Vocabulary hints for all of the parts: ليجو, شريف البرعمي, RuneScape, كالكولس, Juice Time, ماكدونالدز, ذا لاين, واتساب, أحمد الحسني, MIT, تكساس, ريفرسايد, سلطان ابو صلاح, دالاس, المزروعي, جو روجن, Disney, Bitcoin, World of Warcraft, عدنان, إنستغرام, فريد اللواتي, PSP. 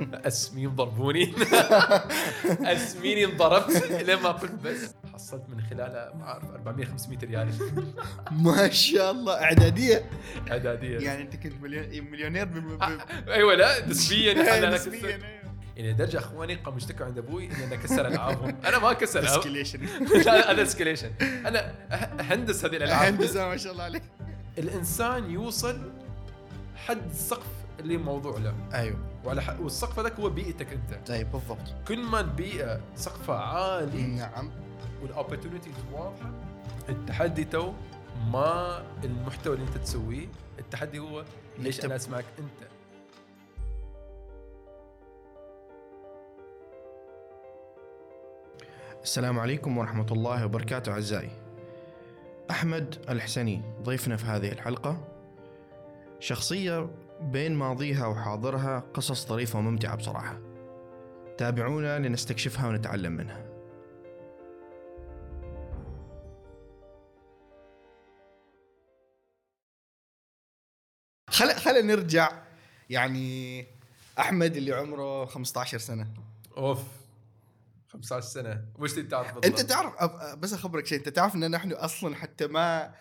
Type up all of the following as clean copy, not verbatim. اسمين ضربوني اسميني انضربت لما قلت بس حصلت من خلالها ما اعرف 400-500 ريال. ما شاء الله. اعداديه يعني انت كنت مليونير ايوه لا نسبيا انا كسبت. إلى درجة إخواني قاموا اشتكوا عند أبوي إن أنا كسر ألعابهم. أنا ما كسر ألعاب. أنا إسكليشن. أنا هندس هذه الألعاب. هندسة ما شاء الله عليك. الإنسان يوصل حد السقف اللي موضوع له. أيوه. وعلى والسقف هذاك هو بيئتك أنت. طيب بالضبط. كل ما البيئة سقفها عالي. نعم. والأوبورتونيتيز واضحة. التحدي تو ما المحتوى اللي أنت تسويه. التحدي هو ليش أنا أسمعك أنت. السلام عليكم ورحمة الله وبركاته أعزائي. أحمد الحسني ضيفنا في هذه الحلقة، شخصية بين ماضيها وحاضرها قصص طريفة وممتعة بصراحة. تابعونا لنستكشفها ونتعلم منها. خلينا نرجع. يعني أحمد اللي عمره 15 سنة. أوف 15 سنة وش تعرف بالضبط؟ أنت تعرف بس أخبرك شيء. أنت تعرف أن نحن أصلا حتى ما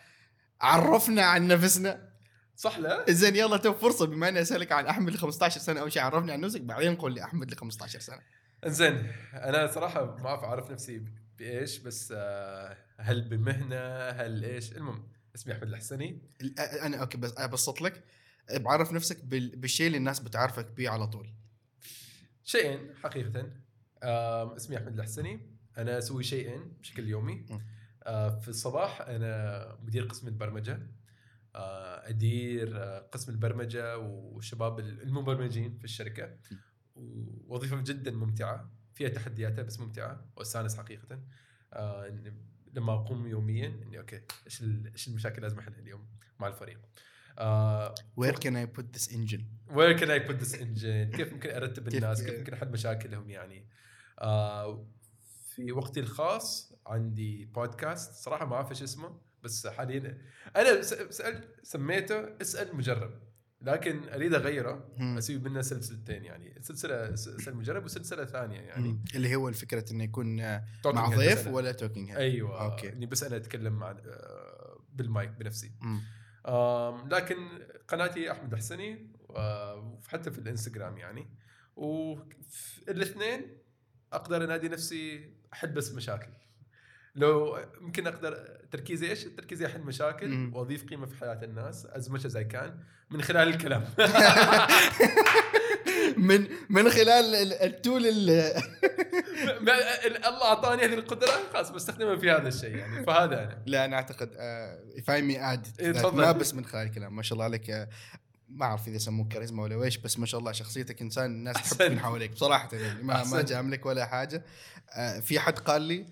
عرفنا عن نفسنا، صح؟ لا إذن يلا تو فرصة بما أني أسألك عن أحمد ل 15 سنة. أول شيء عرفني عن نفسك، بعدين نقول لي أحمد ل 15 سنة. إنزين أنا صراحة ما أعرف نفسي بإيش، بس هل بمهنة هل إيش. المهم اسمي أحمد الحسني. أنا أوكي بس أبسط لك، بعرف نفسك بالشيء اللي الناس بتعرفك به على طول. شيئين حقيقة. اسمي أحمد الحسني. أنا أسوي شيئين بشكل يومي. في الصباح أنا مدير قسم البرمجة، أدير قسم البرمجة وشباب المبرمجين في الشركة. ووظيفة جدا ممتعة، فيها تحدياتها بس ممتعة وأستانس حقيقة. لما أقوم يوميا إني أوكي إيش المشاكل لازم أحلها اليوم مع الفريق. Where can I put this engine كيف ممكن أرتب الناس، كيف ممكن أحل مشاكلهم. يعني في وقتي الخاص عندي بودكاست صراحة ما أعرف إيش اسمه، بس حاليا أنا سميته اسأل مجرب، لكن أريد أغيره أسوي منه سلسلتين. يعني سلسلة مجرب وسلسلة ثانية، يعني اللي هو الفكرة إنه يكون مع ضيف ولا توكينج. أيوة أوكي. إني بس أنا أتكلم مع بالمايك بنفسي. لكن قناتي أحمد الحسني وحتى في الإنستغرام يعني. والاثنين أقدر أنادي نفسي أحل بس مشاكل. لو ممكن أقدر تركيزي إيش؟ تركيزي أحل مشاكل وأضيف قيمة في حياة الناس أزمشة زي كان من خلال الكلام من خلال التول الله أعطاني هذه القدرة، خلاص بستخدمها في هذا الشيء يعني. فهذا أنا لا أنا أعتقد فاهمي عاد ما بس من خلال الكلام. ما شاء الله عليك. ما أعرف إذا سموك كاريزما ولا ويش، بس ما شاء الله شخصيتك إنسان الناس تحبك من حواليك بصراحة. يعني ما جاملك ولا حاجة. في حد قال لي،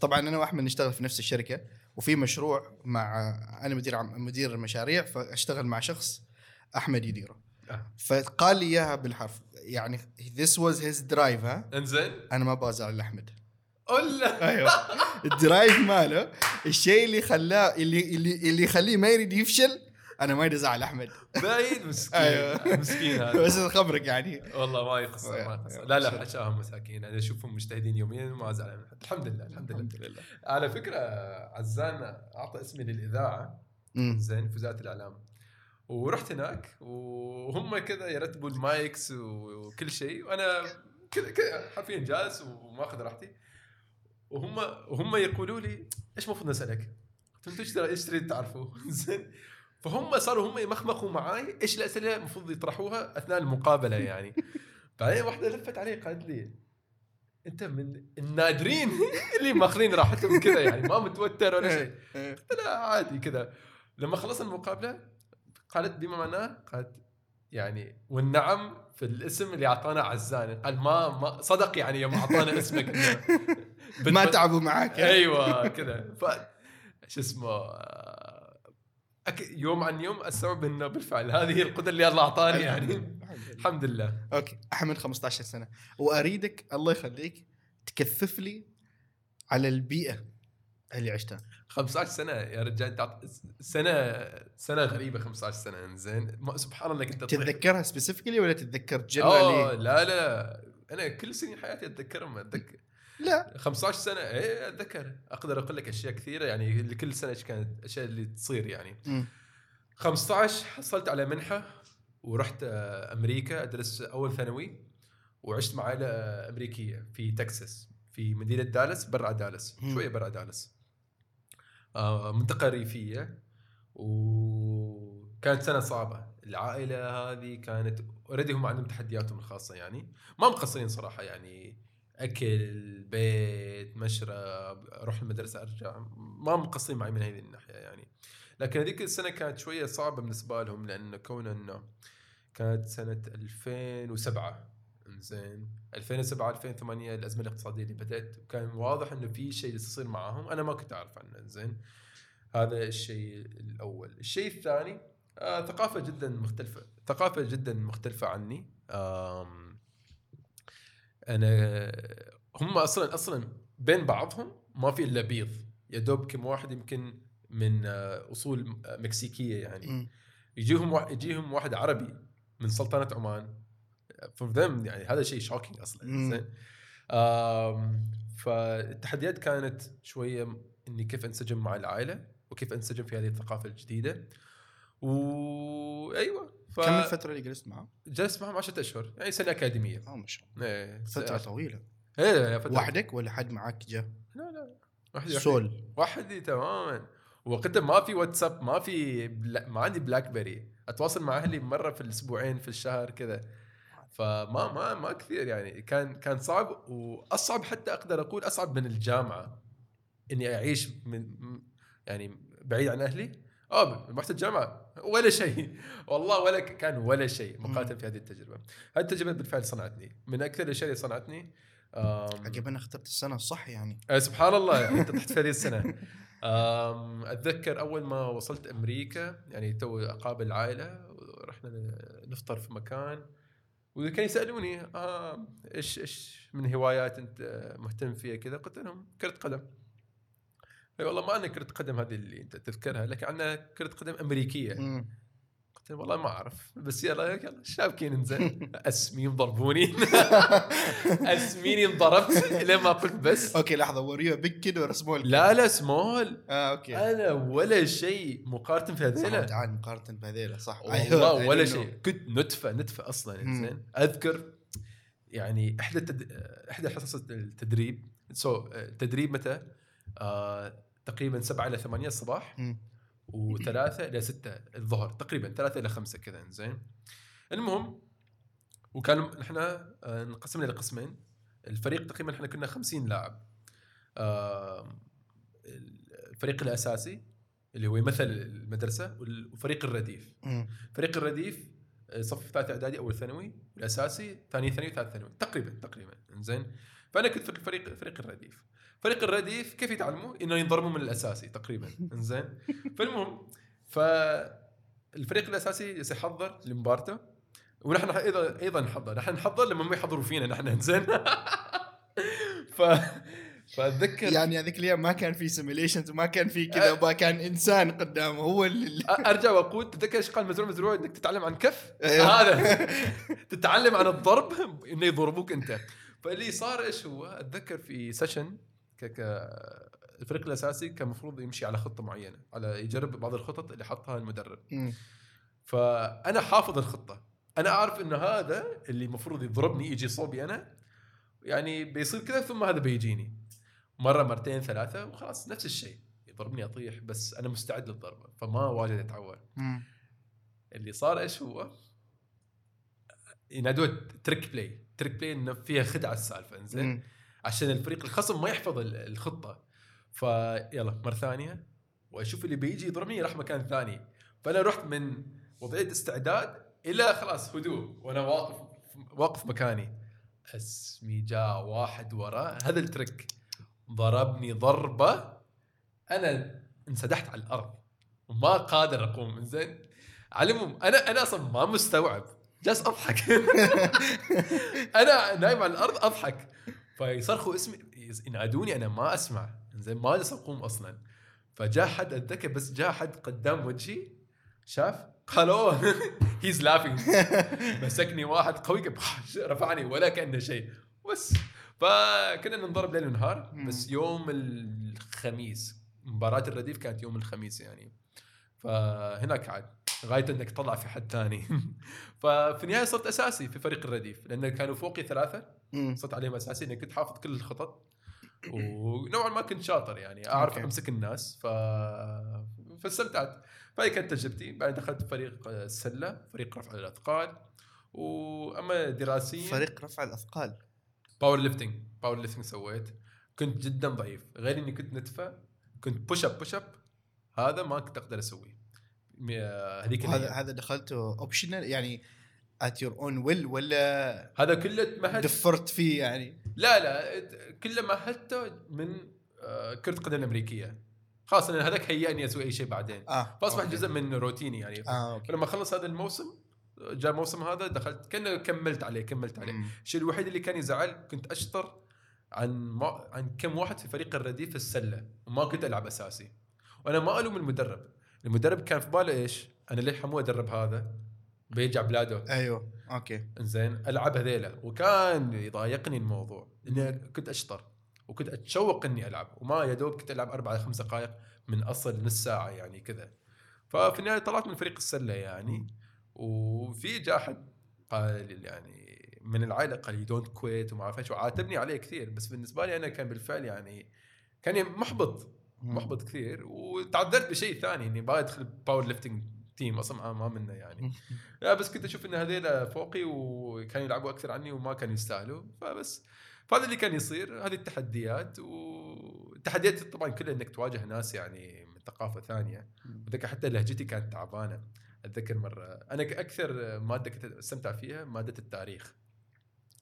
طبعا أنا وأحمد نشتغل في نفس الشركة وفي مشروع مع أنا مدير المشاريع، فأشتغل مع شخص أحمد يديره. فقال لي إياها بالحرف يعني this was his drive. ها انزين أنا ما بازع لأحمد أولا. أيوة الدرايف ماله الشيء اللي خلاه اللي يخليه ما يريد يفشل. أنا ما يدزع لأحمد بايد مسكين. أيوة مسكين هذا بس خبرك يعني والله ما يقصر ما يقصر. لا حشاهم مساكين، أنا أشوفهم مجتهدين يوميا ما أزعل منهم. الحمد لله. على فكرة عزان أعطى اسمي للإذاعة زين في وزارة الإعلام، ورحت هناك وهم كذا يرتبوا المايكس وكل شيء، وانا كذا حرفيا جالس وماخذ راحتي، وهم يقولوا لي ايش المفروض نسالك، انتوا ايش تريد تعرفوا. زين فهم صاروا هم يمخمخوا معاي ايش الاسئله المفروض يطرحوها اثناء المقابله يعني. بعدين واحده لفت علي قالت لي انت من النادرين اللي ماخذين راحتهم كذا، يعني ما متوتر ولا شيء. قلت لا عادي كذا. لما خلصنا المقابله قالت بما معناه، قالت يعني والنعم في الاسم اللي أعطانا عزاني. قال ما صدق يعني يوم أعطانا اسمك ما تعبوا معاك. أيوة كذا. فش اسمه يوم عن يوم أستوعب إنه بالفعل هذه القدرة اللي الله أعطاني يعني. الحمد لله. أوكي أحمد 15 سنة، وأريدك الله يخليك تكثف لي على البيئة اللي عشتها 15 سنه يا رجال. سنه غريبه 15 سنه. انزين سبحان الله كنت تتذكرها سبيسيفيكلي ولا تتذكر جنرالي؟ لا انا كل سنين حياتي اتذكرها. ما اتذكر لا 15 سنه اي اتذكر. اقدر اقول لك اشياء كثيره يعني لكل سنه ايش كانت الاشياء اللي تصير يعني. 15 حصلت على منحه ورحت امريكا ادرس اول ثانوي، وعشت مع عائله امريكيه في تكساس في مدينه دالاس، برا دالاس شويه، برا دالاس منطقه ريفيه. وكانت سنه صعبه. العائله هذه كانت اوريدي هم عندهم تحدياتهم الخاصه يعني، ما مقصرين صراحه يعني، اكل، بيت، مشرب، اروح المدرسه، ارجع، ما مقصرين معي من هذه الناحيه يعني. لكن هذيك السنه كانت شويه صعبه بالنسبه لهم، لانه كونه انه كانت سنه 2007. انزين 2007 2008 الازمه الاقتصاديه اللي بدات، وكان واضح انه في شيء يصير معاهم انا ما كنت اعرف عنه. انزين هذا الشيء الاول. الشيء الثاني ثقافه جدا مختلفه، ثقافه جدا مختلفه عني. انا هم اصلا بين بعضهم ما في الا بيض، يا دوب كم واحد يمكن من اصول مكسيكيه يعني، يجيهم واحد عربي من سلطنه عمان for them يعني. هذا شيء شوكينج اصلا. فالتحديات كانت شويه اني كيف انسجم مع العائله وكيف انسجم في هذه الثقافه الجديده. وايوه كم الفتره اللي جلست معهم؟ جلست معهم 10 اشهر يعني، سنه اكاديميه. ما شاء الله إيه. فتره طويله. ايه وحدك ولا حد معك جاء؟ لا وحدي تماما. وقتها ما في واتساب، ما في ما عندي بلاك بيري، اتواصل مع اهلي مره في الاسبوعين في الشهر كذا. فما ما ما كثير يعني. كان صعب، واصعب حتى اقدر اقول اصعب من الجامعه اني اعيش من يعني بعيد عن اهلي. رحت الجامعه ولا شيء والله، ولا كان ولا شيء مقاتل في هذه التجربه. هذه التجربه بالفعل صنعتني، من اكثر الاشياء اللي صنعتني. عجب انا اخترت السنه الصح يعني. سبحان الله يعني انت تحت فريق السنه. اتذكر اول ما وصلت امريكا يعني، تو اقابل العائله، رحنا نفطر في مكان، وكان يسألوني إيش من هوايات أنت مهتم فيها كذا. قلت لهم كرة قدم. أي والله ما أنا كرة قدم هذه اللي أنت تذكرها، لكن عندنا كرة قدم أمريكية. قلت لهم والله ما أعرف، بس يلا شابكين إنزين. أسمين ضربوني. أسميني انضربت لما قلت بس. أوكي لحظة، وريها بيك كده ورسموها. لا سمول. أوكي. أنا ولا شيء مقارنة في هذيلا. تعال مقارنة بهذيلا صح. والله ولا شيء. كنت نتفة أصلاً إنزين. أذكر يعني إحدى حصص التدريب. التدريب متى؟ تقريباً 7 إلى 8 الصباح. 3 إلى 6 الظهر تقريبا، 3 إلى 5 كذا. إنزين المهم، وكانوا إحنا انقسمنا لقسمين. الفريق تقريبا إحنا كنا 50 لاعب. الفريق الأساسي اللي هو يمثل المدرسة، وفريق الرديف. فريق الرديف صف 3 إعدادي أول ثانوي، والأساسي ثاني ثانوي وثالث ثانوي تقريبا. إنزين فأنا كنت في فريق الرديف. فريق الرديف كيف يتعلموا انه ينضربوا من الاساسي تقريبا. انزين فالمهم فالفريق الاساسي يحضر لمبارته، ونحن ايضا نحضر. نحن نحضر لما هم يحضروا فينا نحن. انزين فاتذكر يعني هذيك الايام ما كان في سيميليشنز وما كان في كذا، كان انسان قدامه هو اللي ارجع واقول. تذكر ايش قال المزروعي؟ انك تتعلم عن كف هذا، تتعلم عن الضرب انه يضربوك انت. فاللي صار ايش هو، اتذكر في سيشن الفريق الأساسي كان مفروض يمشي على خطة معينة، على يجرب بعض الخطط اللي حطها المدرب. فأنا حافظ الخطة، أنا أعرف إنه هذا اللي مفروض يضربني يجي صوبي أنا يعني، بيصير كذا ثم هذا بيجيني مرة مرتين ثلاثة وخلاص نفس الشيء يضربني أطيح، بس أنا مستعد للضربة. فما واجد أتعود. اللي صار إيش هو، ينادوا تريك بلاي إنه فيها خدعة السالفة. إنزين عشان الفريق الخصم ما يحفظ الخطة. فيلا مرة ثانية، وأشوف اللي بيجي يضربني راح مكان ثاني. فأنا رحت من وضعية استعداد إلى خلاص هدوء، وأنا واقف مكاني. اسمي جاء واحد وراء هذا الترك، ضربني ضربة أنا انسدحت على الأرض وما قادر أقوم. إنزين علمهم أنا أصلا ما مستوعب، جالس أضحك. أنا نايم على الأرض أضحك. فيصرخوا اسمي، ينادوني، انا ما اسمع. زين ما لسه أقوم أصلاً. فجاء حد أتذكر بس جاء حد قدام وجهي شاف قال أوه he's laughing. مسكني واحد قوي رفعني ولا كأنه شيء بس. فكنا ننضرب ليل ونهار. بس يوم الخميس مباراة الرديف كانت يوم الخميس يعني، فهناك عاد غاية أنك طلع في حد تاني. ففي النهاية صرت أساسي في فريق الرديف لأن كانوا فوقي ثلاثة، صرت عليهم أساسي لأن كنت حافظ كل الخطط ونوعا ما كنت شاطر يعني أعرف okay. أمسك الناس فاستمتعت. فهي كانت تجربتي. بعد دخلت فريق السلة، فريق رفع الأثقال، وأما دراسيا فريق رفع الأثقال باور ليفتنج سويت. كنت جدا ضعيف غير إني كنت ندفع، كنت بوش أب هذا ما كنت أقدر أسويه. هذا دخلته اوبشنال يعني at your own will ولا هذا كله مهد دفرت فيه يعني؟ لا كله مهدته من كرة قدم الأمريكية، خاصة هذاك هيأني أسوي أي شيء بعدين فأصبح أوكي. جزء من روتيني يعني. فلما خلص هذا الموسم جاء موسم هذا دخلت كأنه كملت عليه. الشيء الوحيد اللي كان يزعل كنت أشطر عن كم واحد في فريق الرديف السلة وما كنت ألعب أساسي. وأنا ما ألوم المدرب كان في باله إيش أنا ليه حمو أدرب هذا بيرجع بلاده. أيوه أوكي إنزين ألعب هذيله. وكان يضايقني الموضوع إني كنت أشطر وكنت أتشوق إني ألعب وما يدوب كنت ألعب 4-5 دقائق من أصل نص ساعة يعني كذا. ففي النهاية طلعت من فريق السلة يعني. وفي جاء أحد قال يعني من العائلة قال you don't quit وما عرفش وعاتبني عليه كثير. بس بالنسبة لي أنا كان بالفعل يعني كان محبط كثير وتعذرت بشيء ثاني إني باغي أدخل باور ليفتنج تيم أصلاً ما منه يعني. لا بس كنت أشوف إن هذيلا فوقي وكانوا يلعبوا أكثر عني وما كانوا يستاهلوا. فبس فهذا اللي كان يصير، هذه التحديات. والتحديات طبعاً كلها إنك تواجه ناس يعني من ثقافة ثانية. وذاك حتى لهجتي كانت تعبانة. أتذكر مرة أنا أكثر مادة كنت أستمتع فيها مادة التاريخ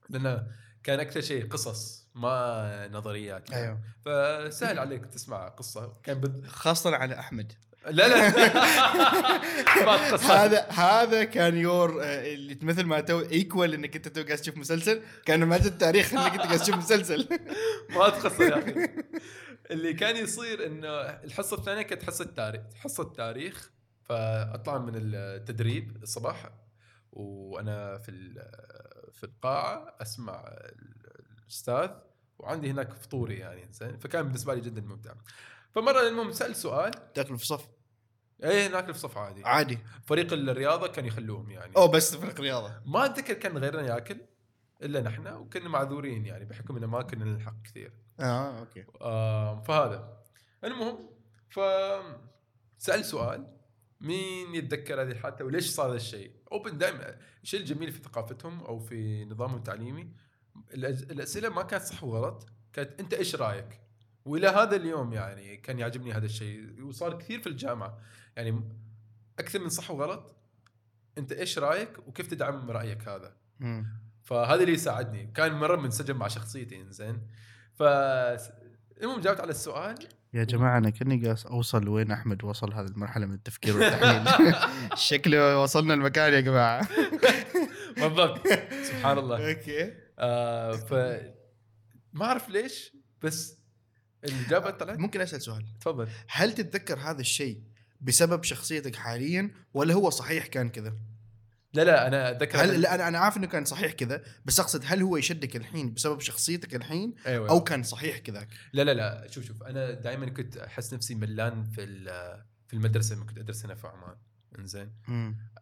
لأن كان أكثر شيء قصص ما نظريات يعني. أيوة. فسهل عليك تسمع قصة كان خاصة على أحمد. لا هذا كان يور اللي تمثل ما تو ايكوال انك انت توقع تشوف مسلسل كان مادة التاريخ انك انت قاعد تشوف مسلسل ما تخص يا اخي. اللي كان يصير انه الحصة الثانية كانت حصة تاريخ. فاطلع من التدريب الصباح وانا في القاعة اسمع الاستاذ وعندي هناك فطوري يعني. فكان بالنسبة لي جدا ممتع. فمرة المهم سأل سؤال تاكل في صف؟ ايه ناكل في صف عادي. فريق الرياضة كان يخلوهم يعني بس فريق رياضة ما أتذكر كان غيرنا يأكل إلا نحن وكنا معذورين يعني بحكم إنه ما كنا نلحق كثير. أوكي. فهذا المهم فسأل سؤال مين يتذكر هذه الحادثة وليش صار هذا الشيء. دائما الشيء الجميل في ثقافتهم أو في نظامهم التعليمي الأسئلة ما كانت صح وغلط، كانت أنت إيش رأيك. وإلى هذا اليوم يعني كان يعجبني هذا الشيء وصار كثير في الجامعة يعني أكثر من صح وغلط، أنت إيش رأيك وكيف تدعم رأيك هذا. فهذا اللي يساعدني. كان مرة منسجم مع شخصيتي إنزين. فالمهم جاوبت على السؤال. يا جماعة أنا كني قاس أوصل وين أحمد وصل هذه المرحلة من التفكير والتحليل. شكله وصلنا المكان يا جماعة. بالضبط سبحان الله. أوكي. ما أعرف ليش بس الإجابة طلعت. ممكن أسأل سؤال؟ تفضل. هل تتذكر هذا الشيء بسبب شخصيتك حالياً ولا هو صحيح كان كذا؟ لا أنا أتذكر. أنا عارف إنه كان صحيح كذا بس أقصد هل هو يشدك الحين بسبب شخصيتك الحين؟ أيوة. أو كان صحيح كذاك؟ لا شوف أنا دائماً كنت أحس نفسي ملان في المدرسة لما كنت أدرس هنا في عمان. إنزين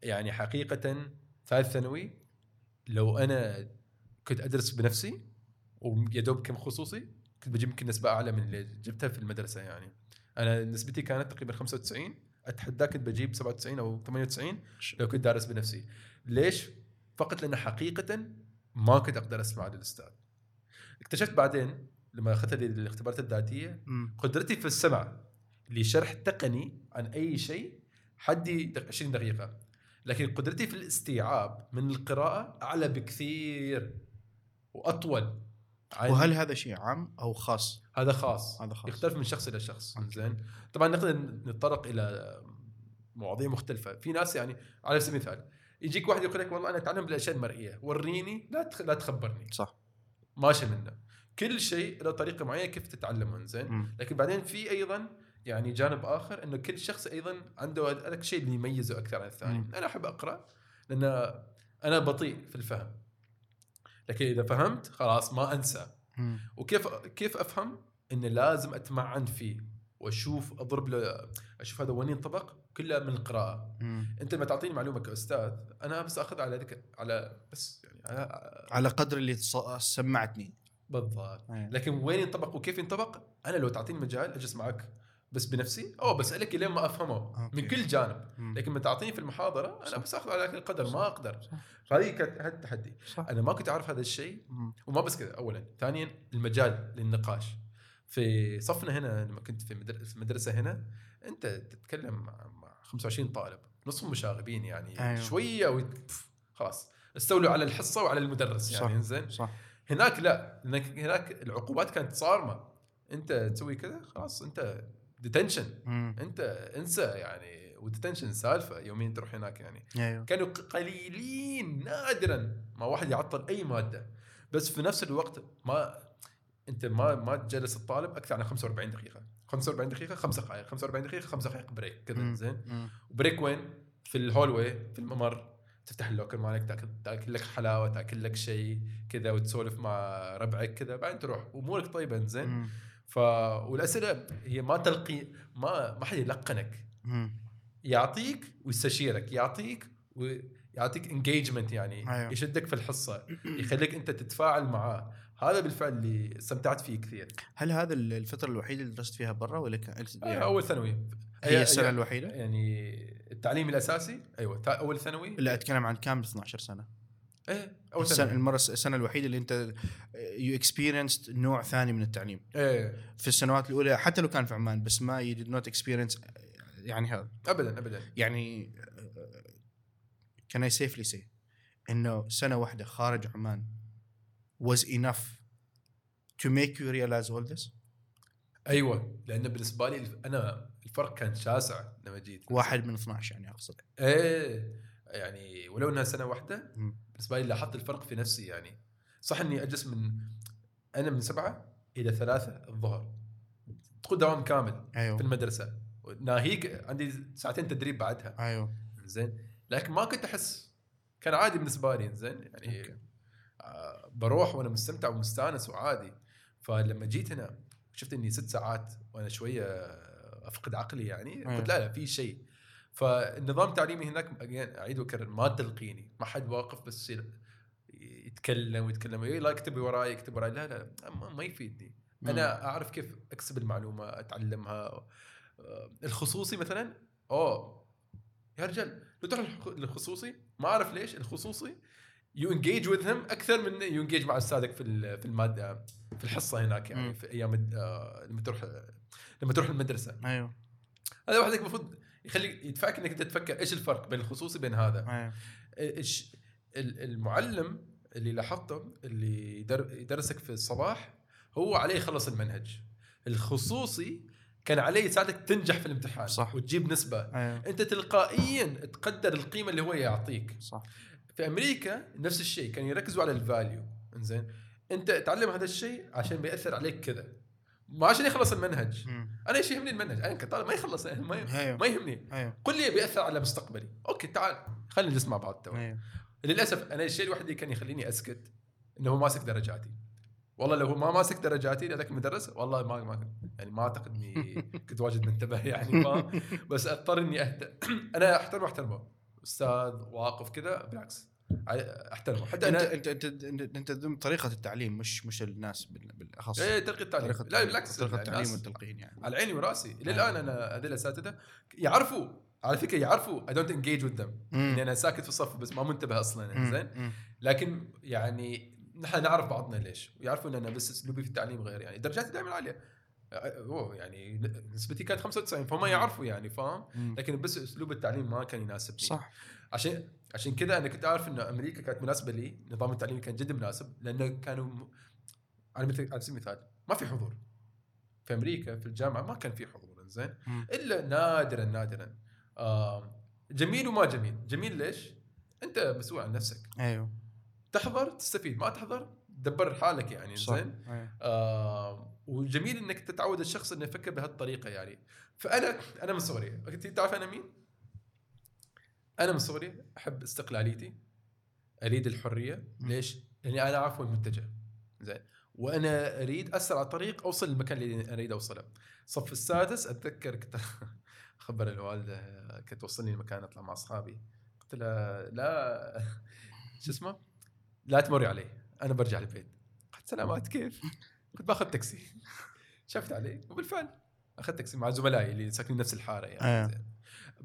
يعني حقيقة ثالث ثانوي لو أنا كنت أدرس بنفسي ويدوب كم خصوصي كنت بجيب يمكن نسبة أعلى من اللي جبتها في المدرسة يعني. أنا نسبتي كانت تقريبا 95، أتحدى كنت بجيب 97 أو 98 لو كنت دارس بنفسي. ليش؟ فقط لأن حقيقة ما كنت أقدر أسمع للأستاذ. اكتشفت بعدين لما أخذت الاختبارات الذاتية قدرتي في السمع لشرح تقني عن أي شيء حدي 20 دقيقة، لكن قدرتي في الاستيعاب من القراءة أعلى بكثير وأطول. وهل هذا شيء عام أو خاص؟ هذا خاص. يختلف من شخص إلى شخص. زين طبعا نقدر نتطرق إلى مواضيع مختلفة. في ناس يعني على سبيل المثال يجيك واحد يقول لك والله أنا أتعلم بالأشياء المرئية وريني لا تخبرني. صح ماشي منه. كل شيء له طريقه معينه كيف تتعلمه زين. لكن بعدين في ايضا يعني جانب اخر انه كل شخص ايضا عنده هذاك الشيء اللي يميزه اكثر عن الثاني. انا احب اقرا لان انا بطيء في الفهم، لكن اذا فهمت خلاص ما انسى. وكيف افهم ان لازم اتمعن فيه واشوف اضرب له، اشوف هذا وين ينطبق، كله من القراءه. انت لما تعطيني معلومه كاستاذ انا بس اخذ على على قدر اللي سمعتني بالضبط. لكن وين ينطبق وكيف ينطبق، انا لو تعطيني مجال اجلس معك بس بنفسي او بسالك لين ما افهمه من كل جانب. لكن لما تعطيني في المحاضره انا بس اخذ على القدر ما اقدر. هذه كانت التحدي، انا ما كنت اعرف هذا الشيء. وما بس كذا، اولا ثانيا المجال للنقاش في صفنا هنا. لما كنت في مدرسة هنا أنت تتكلم مع 25 طالب، نصهم مشاغبين يعني. أيوة. شوية خلاص استولوا على الحصة وعلى المدرس يعني. إنزين هناك لا، هناك العقوبات كانت صارمة. أنت تسوي كذا خلاص أنت ديتنشن، أنت انسى يعني. وديتنشن سالفة يومين تروح هناك يعني. أيوة. كانوا قليلين نادرا ما واحد يعطل أي مادة، بس في نفس الوقت ما تجلس الطالب اكثر عن 45 دقيقه 5 دقائق بريك كذا. زين، وبريك وين؟ في الهولوي، في الممر. تفتح اللوكر مالك، تاكل لك حلاوه، تاكل لك شيء كذا، وتسولف مع ربعك كذا، بعدين تروح امورك طيبه. زين، والاسئله هي ما تلقي، ما حد يلقنك، يعطيك ويستشيرك، يعطيك انجيجمنت يعني. أيوة. يشدك في الحصه، يخليك انت تتفاعل معاه. هذا بالفعل اللي استمتعت فيه كثير. هل هذا الفتره الوحيده اللي درست فيها برا ولا يعني اول ثانوي هي السنه الوحيده يعني التعليم الاساسي؟ ايوه اول ثانوي. لا اتكلم عن كامل 12 سنه. ايه اول سنه، السنه الوحيده اللي انت يو اكسبيرينس نوع ثاني من التعليم. ايه في السنوات الاولى حتى لو كان في عمان بس ما يديد نوت اكسبيرينس يعني. هذا ابدا يعني كان سيفلي سي انه سنه واحده خارج عمان was enough to make you realize all this. أيوة، لأن بالنسبة لي أنا الفرق كان شاسع لما جيت. 1 من 12 يعني أقصد. إيه يعني ولو إنها سنة واحدة بالنسبة لي لاحظت الفرق في نفسي يعني. صح إني أجلس من 7 إلى 3 الظهر، تقول دوام كامل. أيوة. في المدرسة، ناهيك عندي 2 ساعة تدريب بعدها. أيوة. زين، لكن ما كنت أحس، كان عادي بالنسبة لي. زين يعني. أوكي. بروح وانا مستمتع ومستانس وعادي. فلما جيت هنا شفت اني 6 ساعات وانا شويه افقد عقلي يعني. قلت لا في شيء. فالنظام التعليمي هناك اعيد واكرر ما تلقيني، ما حد واقف بس يتكلم لا يكتب وراي لا ما يفيدني. انا اعرف كيف اكسب المعلومه، اتعلمها. الخصوصي مثلا، يا رجال لو تروح الخصوصي، ما اعرف ليش الخصوصي you engage with him أكثر من you engage مع أستاذك في المادة في الحصة هناك يعني. في أيام لما تروح المدرسة. أيوه، هذا وحدك المفروض يخليك يدفعك إنك أنت تفكر إيش الفرق بين الخصوصي بين هذا. أيوه. إيش المعلم اللي لاحظته اللي يدرسك في الصباح هو عليه يخلص المنهج. الخصوصي كان عليه يساعدك تنجح في الامتحان. صح. وتجيب نسبة. أيوه. أنت تلقائيا تقدر القيمة اللي هو يعطيك. صح. في امريكا نفس الشيء، كانوا يركزوا على الفاليو. انزين، انت تعلم هذا الشيء عشان بيأثر عليك كذا، ما عشان يخلص المنهج. انا ايش يهمني المنهج؟ انا كطالب ما يخلص، ما يهمني. قل لي بيأثر على مستقبلي، اوكي تعال خلينا نجلس مع بعض. تو للاسف انا الشيء الوحيد اللي كان يخليني اسكت انه هو ماسك درجاتي. والله لو هو ما ماسك درجاتي لذاك المدرس، والله ما يعني ما اعتقد اني كنت واجد منتبه يعني. ما بس اضطر اني انا احترمه استاذ واقف كذا، بالعكس احترمه. حتى انت ضمن طريقه التعليم، مش الناس بالاخص. ايه طريقه التعليم. لا بالعكس، طريقه التعليم والتلقين يعني على عيني وراسي. الان انا هذول الاساتذه يعرفوا، على فكره يعرفوا اي دونت انجيج وذ ذم، يعني انا ساكت في الصف بس ما منتبه اصلا. زين، لكن يعني نحن نعرف بعضنا ليش، ويعرفوا ان انا بس اسلوبي في التعليم غير يعني. درجاتي دائما عاليه، يعني نسبتي كانت 95، فما يعرفوا يعني، فاهم. لكن بس اسلوب التعليم ما كان يناسبني. صح. عشان كذا انا كنت اعرف ان امريكا كانت مناسبه لي، نظام التعليم كان جدا مناسب، لانه كانوا على سبيل المثال ما في حضور في امريكا في الجامعه، ما كان في حضور. زين، الا نادرا. جميل وما جميل. جميل ليش؟ انت مسؤول عن نفسك. ايوه، تحضر تستفيد، ما تحضر دبر حالك يعني. زين وجميل انك تتعود الشخص انه يفكر بهالطريقه يعني. فانا من صغري كنت تعرف انا مين. انا من صغري احب استقلاليتي، اريد الحريه. ليش؟ لاني انا عارف وين متجه. زين، وانا اريد اسرع طريق اوصل للمكان اللي اريد اوصله. صف السادس اتذكر كنت خبر الوالده كنت توصلني المكان، اطلع مع اصحابي، قلت لها لا شو اسمه لا تمري علي، انا برجع البيت. قلت سلامات كيف، كنت باخذ تاكسي. شفت علي وبالفعل اخذت تاكسي مع زملائي اللي ساكنين نفس الحاره يعني.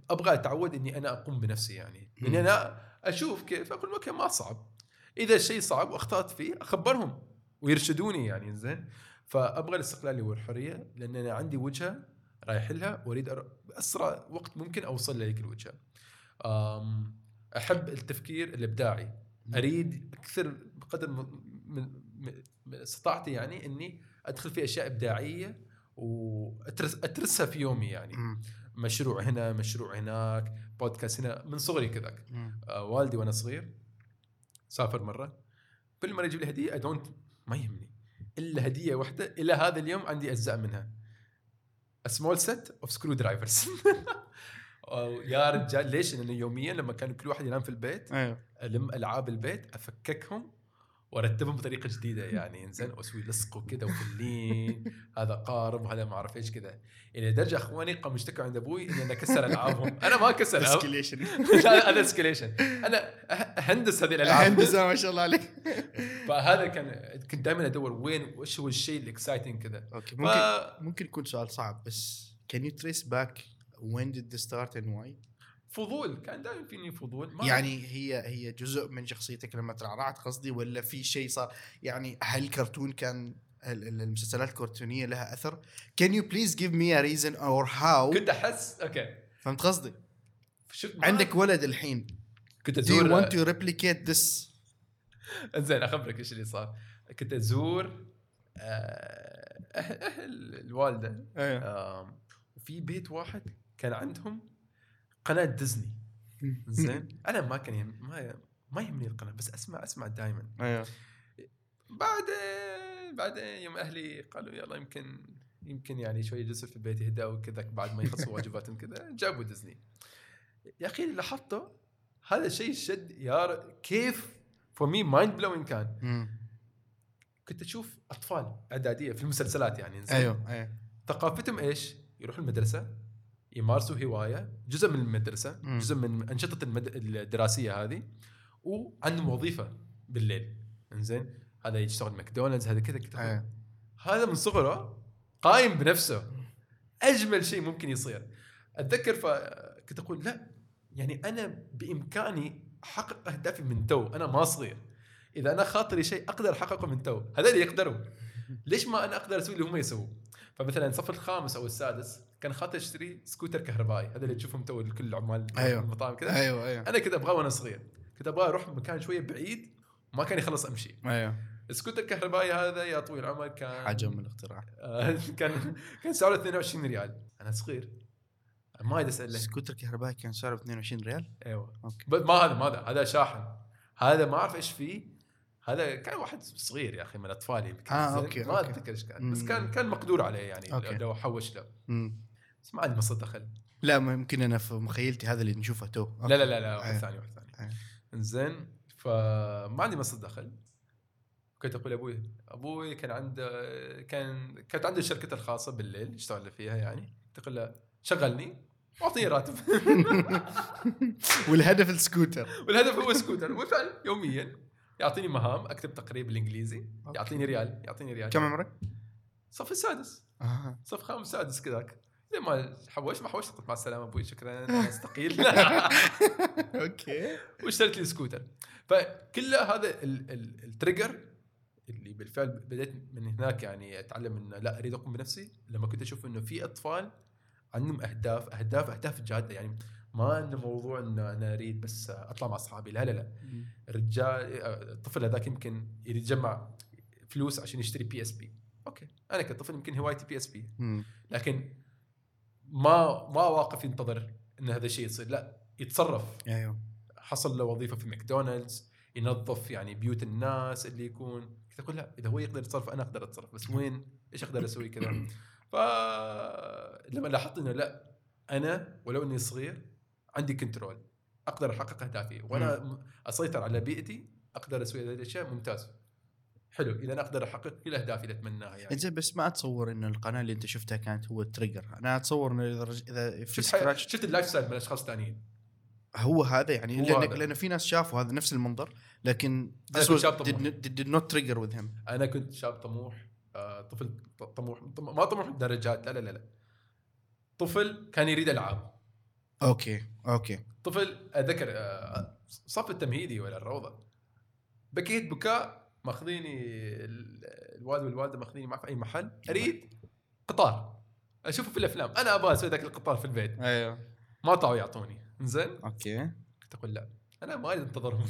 ابغى اتعود اني انا اقوم بنفسي يعني، اني انا اشوف كيف اقول اوكي ما صعب، اذا شيء صعب واخطات فيه اخبرهم ويرشدوني يعني. زين، فابغى الاستقلاليه والحريه لان انا عندي وجهه رايح لها واريد باسرع وقت ممكن اوصل لهيك الوجهه. احب التفكير الابداعي، اريد اكثر بقدر من استطاعتي يعني اني ادخل في اشياء ابداعيه واترسها في يومي يعني. مشروع هنا، مشروع هناك، بودكاست هنا، من صغري كذاك. والدي وانا صغير سافر مره، كل مره يجيب لي هديه، ادونت ما يهمني الا هديه واحده. الى هذا اليوم عندي اجزاء منها، سمول سيت اوف سكرو درايفرز. يا رجال ليش؟ لانه يوميا لما كان كل واحد ينام في البيت الم العاب البيت افككهم وارتبهم بطريقه جديده يعني. انزين اسوي لصق وكذا وكلين هذا قارب وهذا ما اعرف ايش كذا، الى درجه اخواني قاموا يشتكوا عند ابوي ان انا كسر العابهم. انا ما كسر اسكليشن، انا اسكليشن، انا هندس هذه الالعاب، هندسه ما شاء الله عليك. فهذا كنت دائما ادور وين وش هو الشيء الاكسايتنج كذا. ممكن يكون سؤال صعب بس can you trace back when did this start and why؟ فضول، كان دائما فيني فضول يعني. هي جزء من شخصيتك لما ترعرعت قصدي، ولا في شيء صار يعني؟ هل الكرتون كان المسلسلات الكرتونية لها أثر؟ Can you please give me a reason or how؟ كنت أحس أوكي، فهمت قصدي. عندك ولد الحين، كنت أزور. Do you want to replicate this؟ إنزين أخبرك إيش اللي صار. كنت أزور أهل الوالدة، وفي بيت واحد كان عندهم قناة ديزني. زين، أنا ما كان ما يهمني القناة، بس أسمع دائما. بعدين يوم أهلي قالوا يلا يمكن يعني شوي جلسوا في البيت يهدا وكذا بعد ما يخلصوا واجباتهم كذا، جابوا ديزني. يا أخي اللي لاحظته هذا شيء شد يا كيف for me mind blowing كان. كنت أشوف أطفال إعدادية في المسلسلات يعني. أيوة. ثقافتهم إيش؟ يروحوا المدرسة، يمارسوا هواية، جزء من المدرسة، جزء من أنشطة الدراسية هذه، وعندهم وظيفة بالليل. إنزين، هذا يشتغل ماكدونالدز، هذا كذا. هذا من صغره قائم بنفسه، أجمل شيء ممكن يصير. أتذكر فكنت أقول لا يعني أنا بإمكاني أحقق أهدافي من تو، أنا ما صغير. إذا أنا خاطري شيء أقدر أحققه من تو، هذا اللي يقدروا. ليش ما أنا أقدر أسوي اللي هم يسووا؟ فمثلا صف الخامس أو السادس كان خاطر اشتري سكوتر كهربائي، هذا اللي تشوفهم تو كل العمال المطاعم كذا. أيوة. أنا كنت أبغاه وأنا صغير، كنت أبغى أروح مكان شوية بعيد وما كان يخلص أمشي. السكوتر الكهربائي هذا يا طويل العمر كان حجم من الاختراع. كان سعره 22 ريال، أنا صغير ما يدسأله. سكوتر كهربائي كان سعره 22 ريال. أيوة. أوكي. ما هذا شاحن، هذا ما أعرف إيش فيه، هذا كان واحد صغير يا أخي من أطفالي. أوكي. ما أتذكر إيش كان، بس كان مقدور عليه يعني. أوكي. لو حوش له. اسمع المصدر دخل. لا ما يمكن، أنا في مخيلتي هذا اللي نشوفه تو. لا واحد ثاني. إنزين، فما عندي مصدر دخل. كنت أقول أبوي كانت عنده شركته الخاصة بالليل يشتغل فيها يعني. تقول له شغلني واعطيه راتب. والهدف هو سكوتر. وفعلا يوميا يعطيني مهام، أكتب تقرير بالإنجليزي، يعطيني ريال. كم عمرك؟ صف السادس. صف خامس سادس كذاك. لما حوشت قلت مع السلامة أبوي، شكرا أنا استقيل. أوكي. واشتريت لي سكوتر. فكل هذا التريجر اللي بالفعل بدأت من هناك يعني أتعلم إنه لا أريد أقوم بنفسي. لما كنت أشوف إنه في أطفال عندهم أهداف جادة يعني، ما إنه موضوع إنه أنا أريد بس أطلع مع أصحابي، لا. الرجال الطفل هذاك يمكن يريد يجمع فلوس عشان يشتري PSP. أوكي، أنا كطفل يمكن هوايتي PSP، لكن ما واقف ينتظر ان هذا الشيء يصير، لا يتصرف. حصل له وظيفه في ماكدونالدز، ينظف يعني بيوت الناس اللي يكون كنت أقول لا إذا هو يقدر يتصرف أنا أقدر أتصرف، بس وين إيش أقدر أسوي كذا. فلما لاحظت إنه لا أنا ولو إني صغير عندي كنترول، أقدر أحقق أهدافي وأنا أسيطر على بيئتي، أقدر أسوي هذه الأشياء. ممتاز حلو، إذا أنا أقدر أحقق كل أهدافي اللي أتمناها يعني. إنزين بس ما أتصور إنه القناة اللي أنت شفتها كانت هو التريجر. أنا أتصور إنه إذا شفت اللايف ستايل من أشخاص ثانيين هو هذا يعني، لأن في ناس شافوا هذا نفس المنظر لكن did not trigger with him. أنا كنت شاب طموح، طفل طموح، ما طموح بدرجات، لا لا لا، طفل كان يريد ألعاب. أوكي طفل أذكر صف التمهيدي ولا الروضة، بكيت بكاء، ماخذيني الوالد والوالدة ماخذيني معه في أي محل، أريد قطار أشوفه في الأفلام، أنا أبغى أسوي ذاك القطار في البيت. أيوه ما طاعوا يعطوني، إنزين أوكي تقول لا أنا ما أريد أنتظرهم.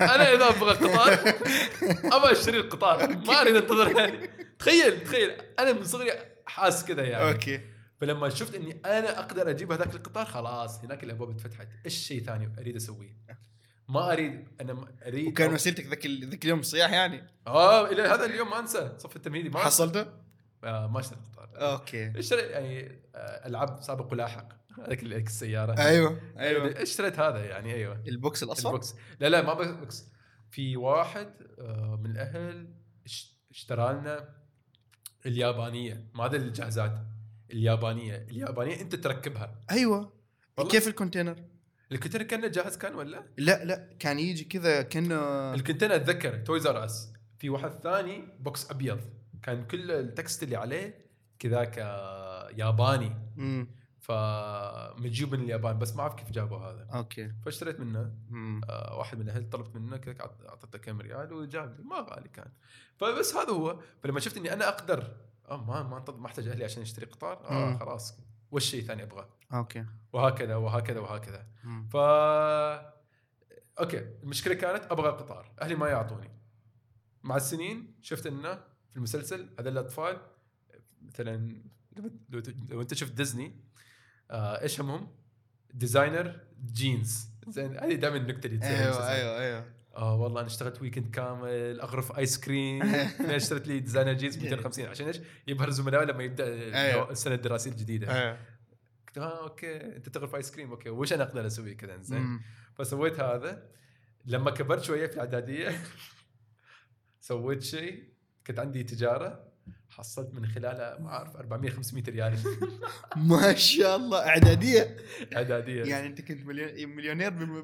أنا إذا أبغى قطار أبغى أشتري القطار، ما أريد أنتظر يعني. تخيل أنا من صغري حاس كذا يعني. أوكي فلما شفت إني أنا أقدر أجيب هذاك القطار، خلاص هناك الأبواب اتفتحت، إيش شيء ثاني أريد أسويه؟ ما أريد أنا أريد. وكان وسيلتك ذاك اليوم صياح يعني. إلى هذا اليوم ما أنسى صف التمهيدي. ما حصلته؟ ما اشتريت قطار. أوكي اشتريت يعني ألعاب سابق ولاحق، هذيك السيارة. أيوة اشتريت هذا يعني. أيوة البوكس الأصفر. البوكس لا ما بوكس. في واحد من الأهل اشترى لنا اليابانية، ما هذا الجهازات اليابانية أنت تركبها. أيوة كيف الكونتينر كان جاهز كان ولا لا كان يجي كذا كان الكونتينر. أتذكر تويز آر أس في واحد ثاني بوكس أبيض كان كل التكست اللي عليه كذاك ياباني. فمجيب من اليابان بس ما أعرف كيف جابوا هذا. أوكي فاشتريت منه. واحد من الأهل طلبت منه كذا، أعطيته كم ريال وجاب لي، ما غالي كان. فبس هذا هو. فلما شفت إني أنا أقدر ما أحتاج أهلي عشان أشتري قطار، خلاص والشيء ثاني أبغاه. أوكي وهكذا. أوكي المشكلة كانت أبغى قطار، أهلي ما يعطوني. مع السنين شفت إنه في المسلسل هذا الأطفال مثلاً لو أنت شفت ديزني، إيش همهم؟ ديزاينر جينز، زين هذه دائما النكتة اللي تصير. أيوة والله أنا اشتغلت ويكند كامل أغرف آيس كريم، أنا اشتريت لي ديزاينر جينز 250 عشان إيش؟ يبهر زملائي لما يبدأ السنة الدراسية الجديدة. قلت أوكي أنت تغرف آيس كريم، أوكي وش أنا أقدر أسوي كذا؟ زين فسويت هذا. لما كبرت شوية في الإعدادية سويت شيء، كنت عندي تجارة حصلت من خلالها ما أعرف 400-500 ريال. ما شاء الله. إعدادية يعني أنت كنت مليونير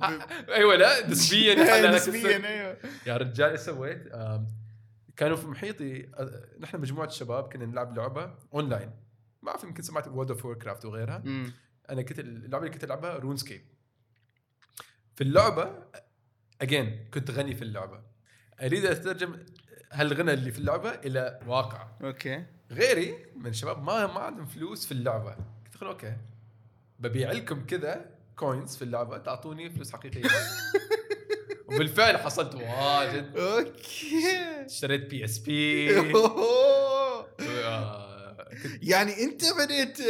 أيوة لا نسبياً. نسبياً يا رجال. إيش سويت؟ كانوا في محيطي نحن مجموعة الشباب كنا نلعب لعبة أونلاين، ما أعرف يمكن سمعت World of Warcraft وغيرها. أنا كنت اللعبة اللي كنت ألعبها رونسكيب. في اللعبة كنت غني في اللعبة، أريد أترجم هالغنى اللي في اللعبة إلى واقع. أوكي غيري من الشباب ما عندهم فلوس في اللعبة، قلت خلوا أوكي ببيع لكم كذا كوينز في اللعبة تعطوني فلوس حقيقية. وبالفعل حصلت واجد. أوكي اشتريت PSP. يعني أنت بديت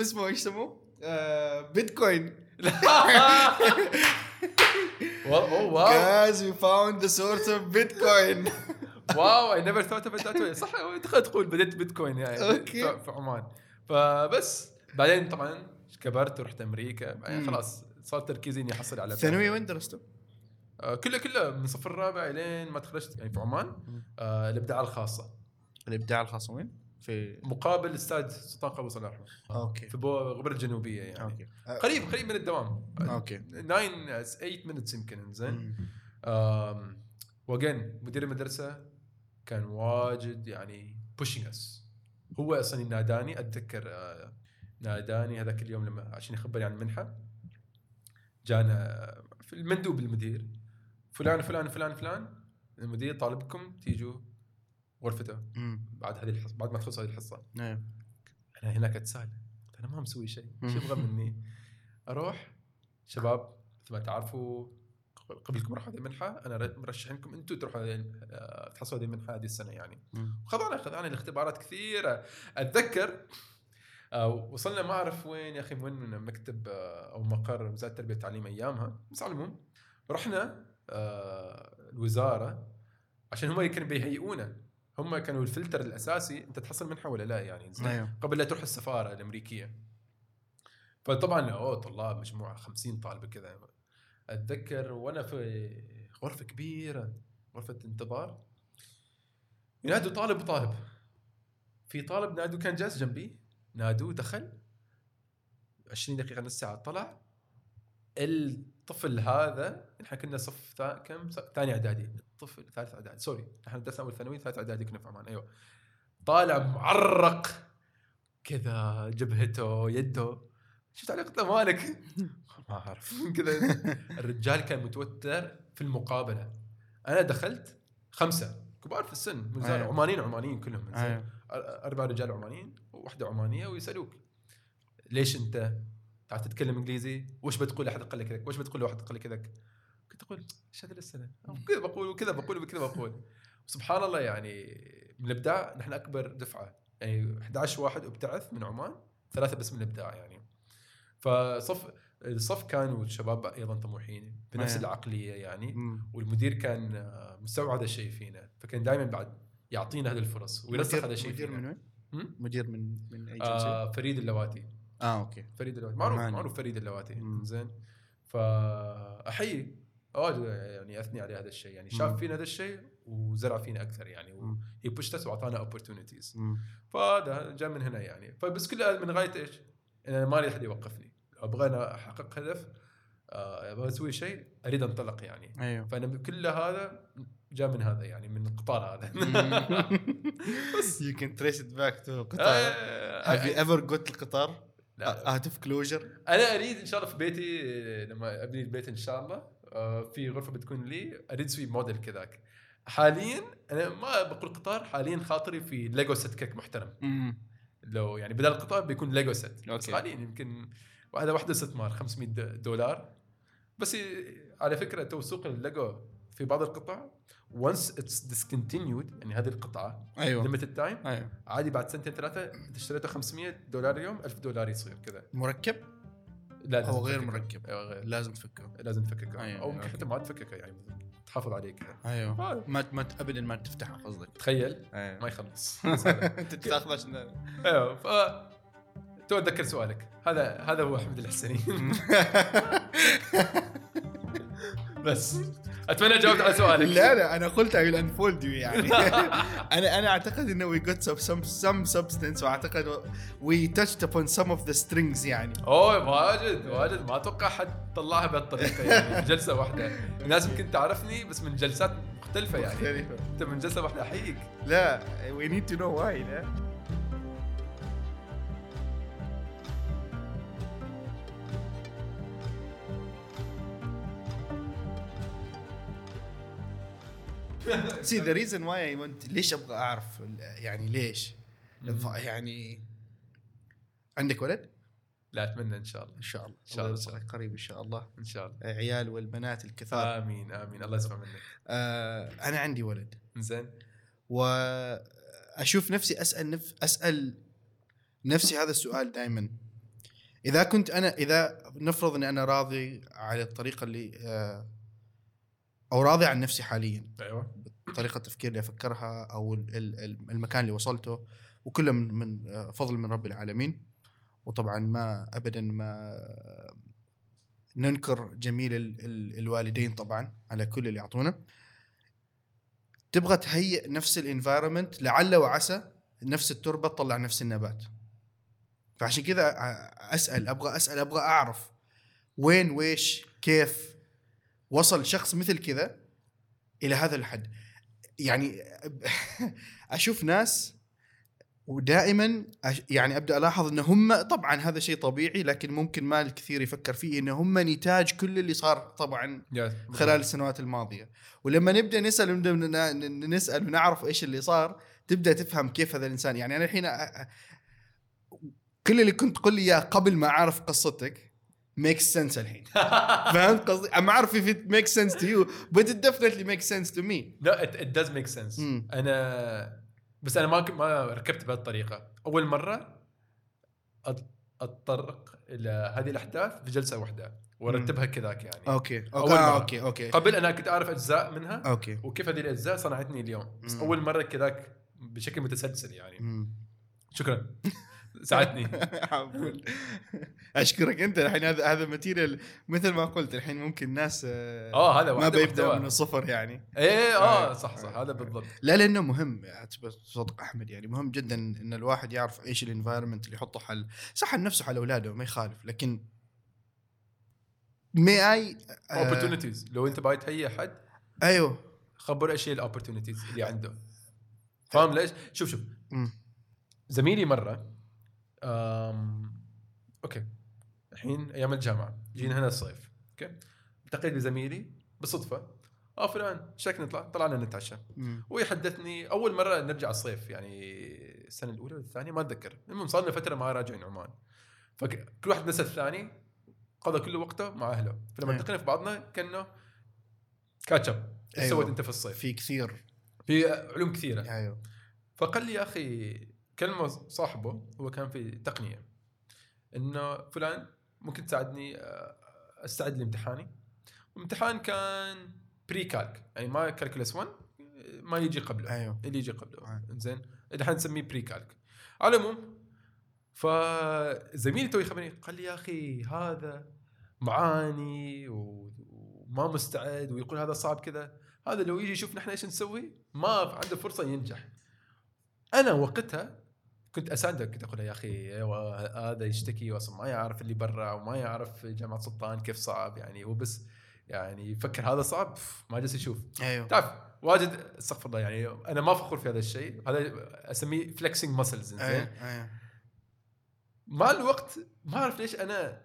اسمه إيش سموه بيتكوين. واو guys we found the source of Bitcoin. واو I never thought about that. صح تقول بدأت بيتكوين يعني في عمان. فبس بعدين طبعا كبرت ورحت أمريكا، خلاص صار تركيزي إني أحصل على ثانوي. وين درسته؟ كله من صف الرابع لين ما تخرجت يعني في عمان. الإبداع الخاصة وين؟ في مقابل استاد سلطان ابو صلاح. اوكي في غبر الجنوبيه يعني. أوكي. قريب من الدوام. اوكي 9-8 minutes يمكن. زين وجن مدير المدرسه كان واجد يعني pushing us. هو اصلا ناداني، اتذكر ناداني هذاك اليوم لما عشان يخبرني عن المنحه. جانا في المندوب المدير فلان فلان فلان فلان المدير طالبكم تيجوا غرفته بعد هذه الحصة، بعد ما تخلص هذه الحصة. أنا هناك أتسأل أنا ما مسوي شيء، شو يبغى مني؟ أروح شباب مثل ما تعرفوا قبلكم راحوا هذه المنحة، أنا مرشحينكم أنتوا تروحوا تحصلوا هذه المنحة هذه السنة يعني. خذنا الاختبارات كثيرة. أتذكر وصلنا ما أعرف وين يا أخي، وين من مكتب أو مقر وزارة التربية والتعليم أيامها، بس على العموم رحنا الوزارة عشان هم كانوا بيهيئونا، هم كانوا الفلتر الأساسي أنت تحصل منحة ولا لا يعني قبل لا تروح السفارة الأمريكية. فطبعا طلاب مجموعة 50 طالب كذا، أتذكر وأنا في غرفة كبيرة، غرفة انتظار، ينادوا طالب وطالب، في طالب نادو كان جالس جنبي، نادو دخل 20 دقيقة نص ساعة طلع. الطفل هذا نحن كنا صف ثاني إعدادي، الطفل ثالث إعدادي، سوري نحن درسنا أول ثانوي، ثالث إعدادي كنا في عمان. أيوة طالع معرق كذا، جبهته يده، شفت عليه قلت له مالك؟ ما أعرف كذا. الرجال كان متوتر في المقابلة. أنا دخلت 5 كبار في السن من زمان، عمانيين كلهم من زمان، 4 رجال عمانيين وواحدة عمانية، ويسألوك ليش أنت تعال تتكلم إنجليزي، وش بتقول لأحد قال لك كذا، وش بتقول لواحد قال لك كذا، كنت أقول إيش هذا السنة كذا بقول وكذا بقول. سبحان الله يعني من الإبداع، نحن أكبر دفعة يعني 11 واحد ابتعث من عمان، 3 بس من الإبداع يعني. الصف كان والشباب أيضا طموحين بنفس العقلية يعني، والمدير كان مستوعب هذا الشيء فينا، فكان دائما بعد يعطينا هذه الفرص ويرسخ هذا الشيء. مدير من وين؟ مدير من أي جنسية؟ فريد اللواتي. اوكي فريد اللواتي معروف فريد اللواتي. زين، فأحيي يعني أثني عليه هذا الشيء يعني، شاف فينا هذا الشيء وزرع فينا أكثر يعني، ويبوشتس وعطانا opportunities، فهذا جاء من هنا يعني. فبس كله من غاية إيش؟ أنا ما لي أحد يوقفني، أبغى أنا أحقق هدف، أبغى أسوي شيء، أريد أنطلق يعني. فأنا كل هذا جاء من هذا يعني، من القطار هذا. بس you can trace it back to القطار. Have you ever got القطار؟ هاتف كلوجر. أنا أريد إن شاء الله في بيتي لما أبني البيت إن شاء الله في غرفة بتكون لي، أريد أسوي موديل كذاك. حاليا أنا ما بقول قطار، حاليا خاطري في ليجو ست كيك محترم. لو يعني بدل القطار بيكون ليجو ست، بس حاليا يمكن وهذا واحدة استثمار $500. بس على فكرة توثيق الليجو في بعض القطع once it's discontinued يعني هذه القطعة limited time عادي بعد سنتين 3 اشتريته $500 يوم $1000 يصير كذا. مركب؟ لا أو غير مركب. غير. لازم تفككه أو حتى ما تفككه يعني تحافظ عليه كذا. ما أبدا ما تفتحه قصدك، تخيل ما يخلص. أنت تأخذه عشان تذكر سؤالك هذا هو أحمد الحسني. بس أتمنى جاوبت على سؤالك. لا أنا قلت I will unfold you يعني. أنا أعتقد إنه we got some substance، وأعتقد we touched upon some of the strings يعني. واجد ما أتوقع حد طلعها بهالطريقة يعني بجلسة واحدة. الناس ممكن تعرفني بس من جلسات مختلفة يعني. أنت من جلسة واحدة أحييك. لا we need to know why. لا See the reason why I want ليش أبغى أعرف يعني ليش يعني. عندك ولد؟ لا أتمنى إن شاء الله قريب إن شاء الله عيال والبنات الكثار. آمين الله يسمع منك. أنا عندي ولد إنزين، وأشوف نفسي أسأل نفسي هذا السؤال دائما. إذا كنت أنا إذا نفرض أن أنا راضي على الطريقة اللي أو راضي عن نفسي حالياً، طريقة التفكير اللي أفكرها أو المكان اللي وصلته، وكله من فضل من رب العالمين. وطبعاً ما أبداً ما ننكر جميل الوالدين طبعاً على كل اللي يعطونا. تبغى تهيئ نفس الانفايرمنت، لعل وعسى نفس التربة تطلع نفس النبات. فعشان كذا أبغى أعرف وين ويش كيف وصل شخص مثل كذا إلى هذا الحد يعني. أشوف ناس ودائما يعني أبدأ ألاحظ إن هم طبعا هذا شيء طبيعي، لكن ممكن ما الكثير يفكر فيه إن هم نتاج كل اللي صار طبعا خلال السنوات الماضية. ولما نبدأ نسأل ونعرف إيش اللي صار، تبدأ تفهم كيف هذا الإنسان يعني. أنا الحين كل اللي كنت تقول لي قبل ما أعرف قصتك makes sense الحين. فهمت قصدي؟ أنا أعرف if it makes sense to you but it definitely makes sense to me. No it does make sense. أنا ما ركبت بهالطريقة. أول مرة أتطرق إلى هذه الأحداث في جلسة واحدة، وارتبها كذاك يعني. أوكي. قبل أنا كنت أعرف أجزاء منها. أوكي. وكيف هذه الأجزاء صنعتني اليوم. بس أول مرة كذاك بشكل متسلسل يعني. شكرا. ساعدني. أشكرك أنت الحين. هذا ماتيريال مثل ما قلت الحين ممكن ناس هذا ما بيبدأ من الصفر يعني. إيه صح هذا بالضبط. لا لأنه مهم صدق أحمد يعني مهم جدا إن الواحد يعرف إيش الانفايرمنت اللي يحطه حل صح لنفسه على أولاده ما يخالف لكن ماي opportunities لو أنت بايت هي حد أيوه خبر إيش ال opportunities اللي عنده فاهم ليش شوف زميلي مرة اوكي الحين ايام الجامعه جينا هنا الصيف اوكي التقيت بزميلي بالصدفه فلان شكلنا طلعنا نتعشى ويحدثني اول مره نرجع الصيف يعني السنه الاولى والثانيه ما اتذكر المهم صار لنا فتره ما راجعين عمان فكل واحد نسى الثاني قضى كل وقته مع اهله فلما التقينا في بعضنا كنا كاتشب ايش سويت انت في الصيف في كثير في علوم كثيره ايوه فقال لي يا اخي كلمة صاحبه هو كان في تقنية إنه فلان ممكن تساعدني أستعد لامتحاني وامتحان كان بريكالك يعني ما كالكولس 1 ما يجي قبله أيوه. اللي يجي قبله إنزين إذا حنسميه بريكالك على العموم فزميلي توي خبرني قال لي يا أخي هذا معاني وما مستعد ويقول هذا صعب كذا هذا لو يجي يشوف نحن إيش نسوي ما عنده فرصة ينجح أنا وقتها كنت أساعدك كنت أقول يا أخي أيوة هذا يشتكي وأصلا ما يعرف اللي برا وما يعرف جامعة سلطان كيف صعب يعني هو بس يعني يفكر هذا صعب ما جالس يشوف أيوة. تعرف واجد استغفر الله يعني أنا ما فخور في هذا الشيء هذا أسميه flexing muscles إنزين أيوة. مع الوقت ما أعرف ليش أنا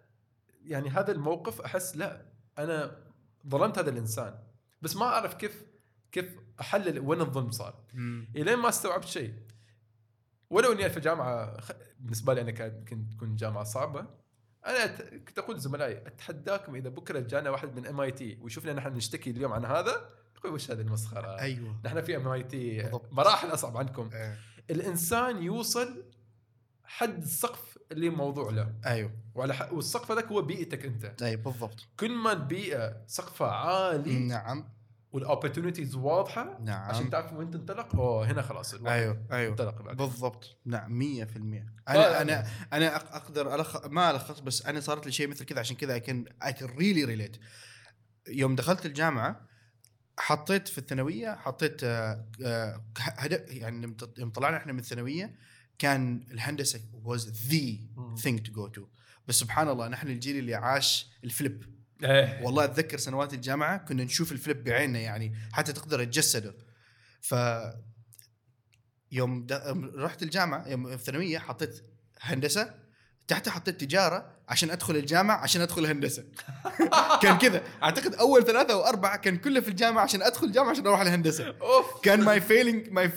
يعني هذا الموقف أحس لا أنا ظلمت هذا الإنسان بس ما أعرف كيف أحلل وين الظلم صار إلين ما استوعبت شيء ولو إني في جامعة بالنسبة لي أنا كنت تكون جامعة صعبة أنا كنت أقول لزملائي أتحداكم إذا بكرة جانا واحد من MIT ويشوفنا نحن نشتكي اليوم عن هذا يقول وش هذه المسخرة أيوة. نحن في MIT مراحل أصعب عنكم أيوة. الإنسان يوصل حد السقف اللي موضوع له أيوه والسقف هذاك هو بيئتك أنت أيوه بالضبط كل ما البيئة سقفها عالي نعم والأوبورتونيتيز واضحة نعم. عشان تعرف وين تنطلق هنا خلاص أيوه انطلق بالضبط نعم 100% أنا أقدر ما ألخص بس أنا صارت لي شيء مثل كذا عشان كذا I can really relate يوم دخلت الجامعة حطيت في الثانوية حطيت يعني يوم طلعنا إحنا من الثانوية كان الهندسة was the thing to go to بس سبحان الله نحن الجيل اللي عاش الفليب والله أتذكر سنوات الجامعة كنا نشوف الفليب بعيننا يعني حتى تقدر تجسده يوم رحت الجامعة يوم الثانوية حطيت هندسة تحت حطيت تجارة عشان أدخل الجامعة عشان أدخل هندسة كان كذا أعتقد أول 3 أو 4 كان كله في الجامعة عشان أدخل الجامعة عشان أروح الهندسة كان my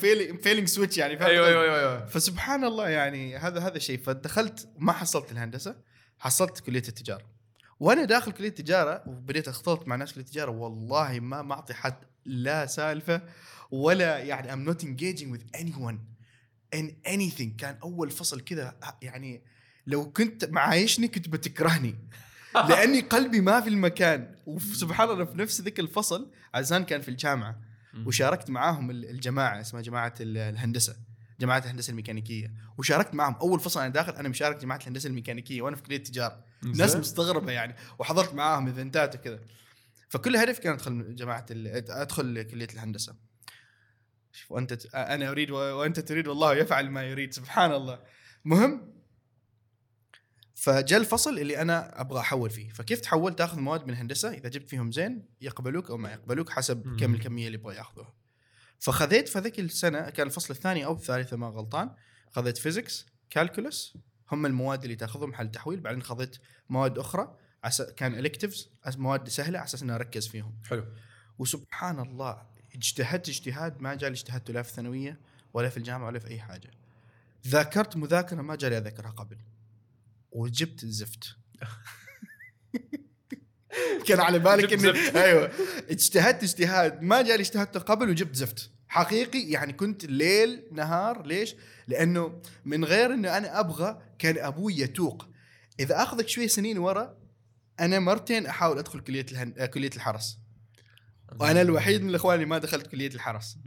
failing switch يعني أيوة. فسبحان الله يعني هذا شيء فدخلت ما حصلت الهندسة حصلت كلية التجارة وأنا داخل كلية التجارة وبديت أختلط مع ناس كلية التجارة والله ما أعطي حد لا سالفة ولا يعني I'm not engaging with anyone in anything كان أول فصل كذا يعني لو كنت معايشني كنت بتكرهني لأني قلبي ما في المكان وسبحان الله في نفس ذيك الفصل عزان كان في الجامعة وشاركت معاهم الجماعة اسمها جماعة الهندسة الميكانيكية وشاركت معهم أول فصل أنا داخل أنا مشارك جماعة الهندسة الميكانيكية وأنا في كلية التجارة ناس مستغربة يعني وحضرت معاهم إيفنتات وكذا فكل هدف كان أدخل كلية الهندسة وأنت أنا أريد وأنت تريد والله يفعل ما يريد سبحان الله مهم فجاء الفصل اللي أنا أبغى أحول فيه فكيف تحول تأخذ مواد من هندسة إذا جبت فيهم زين يقبلوك أو ما يقبلوك حسب كم الكمية اللي يبغى يأخذوها فخذيت في ذيك السنة كان الفصل الثاني أو الثالث ما غلطان خذيت فيزيكس كالكولس هم المواد اللي تأخذهم حل تحويل بعدين خذيت مواد أخرى كان إلكتيفز مواد سهلة على أساس أن أركز فيهم حلو وسبحان الله اجتهدت اجتهاد ما جاء اجتهدت لا في الثانوية ولا في الجامعة ولا في أي حاجة ذاكرت مذاكرة ما جاء لي أذكرها قبل وجبت الزفت كان على بالك إني أيوة اجتهدت اجتهاد ما جاء لي اجتهدته قبل وجبت زفت حقيقي يعني كنت ليل نهار ليش لأنه من غير إنه أنا أبغى كان أبوي يتوق إذا أخذك شوي سنين ورا انا مرتين احاول ادخل كليه الحرس وانا الوحيد من الاخوان اللي ما دخلت كليه الحرس.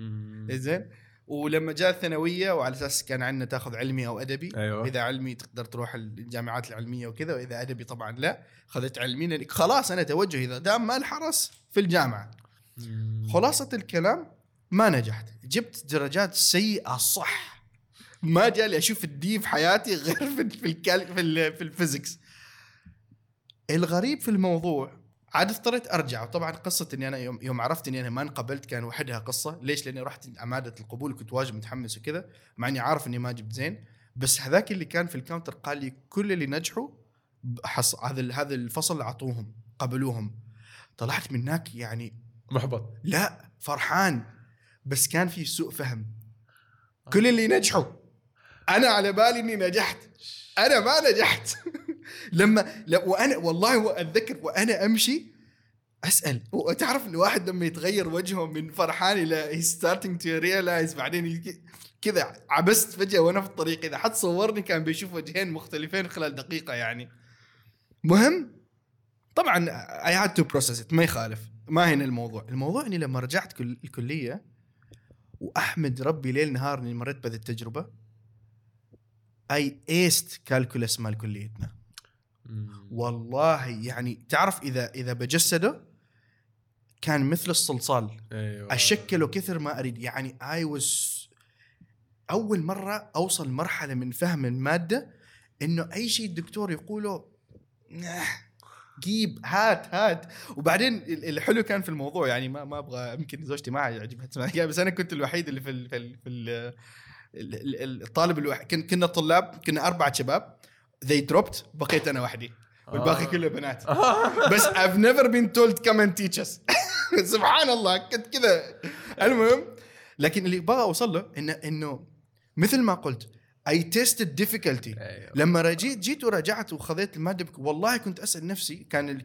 زين. ولما جاء الثانويه وعلى اساس كان عندنا تاخذ علمي او ادبي. أيوة. اذا علمي تقدر تروح الجامعات العلميه وكذا، واذا ادبي طبعا لا، خذت علمي لأن خلاص انا توجهي اذا دام ما الحرس في الجامعه. خلاصه الكلام ما نجحت، جبت درجات سيئه صح، ما جالي اشوف الدي في حياتي غير في الفيزيكس. الغريب في الموضوع عاد اضطريت ارجع. وطبعا قصه اني انا يوم عرفت اني انا ما انقبلت كان وحدها قصه. ليش؟ لاني رحت عماده القبول وكنت واجد متحمس وكذا، مع اني عارف اني ما جبت زين، بس هذاك اللي كان في الكاونتر قال لي كل اللي نجحوا هذا الفصل عطوهم قبلوهم. طلعت من هناك يعني محبط، لا فرحان، بس كان في سوء فهم. كل اللي نجحوا، انا على بالي اني نجحت، انا ما نجحت. وانا والله واتذكر وانا امشي اسال، وتعرف الواحد لما يتغير وجهه من فرحان الى ستارتنج تو ريلايز بعدين كذا، عبست فجاه وانا في الطريق، اذا حد صورني كان بيشوف وجهين مختلفين خلال دقيقه يعني. مهم طبعا I had to process it، ما يخالف، ما هنا الموضوع. الموضوع اني لما رجعت الكليه، واحمد ربي ليل نهار اني مريت بهذه التجربه، اي ايست كالكولس مال كليتنا. والله يعني تعرف اذا بجسده كان مثل الصلصال. أيوة. اشكله كثر ما اريد يعني. اول مره اوصل مرحله من فهم الماده انه اي شيء الدكتور يقوله جيب هات. وبعدين الحلو كان في الموضوع يعني ما ابغى، يمكن زوجتي ما عجبها تسمع، بس انا كنت الوحيد اللي في الطالب الوحيد. كنا طلاب، كنا 4 شباب، they dropped، بقيت أنا وحدي والباقي كله بنات. بس I've never been told come and teach us. سبحان الله كنت كذا. المهم، لكن اللي بغى أوصل له إنه مثل ما قلت I tested difficulty. لما جيت وراجعت وخذيت المادة، والله كنت أسأل نفسي، كانوا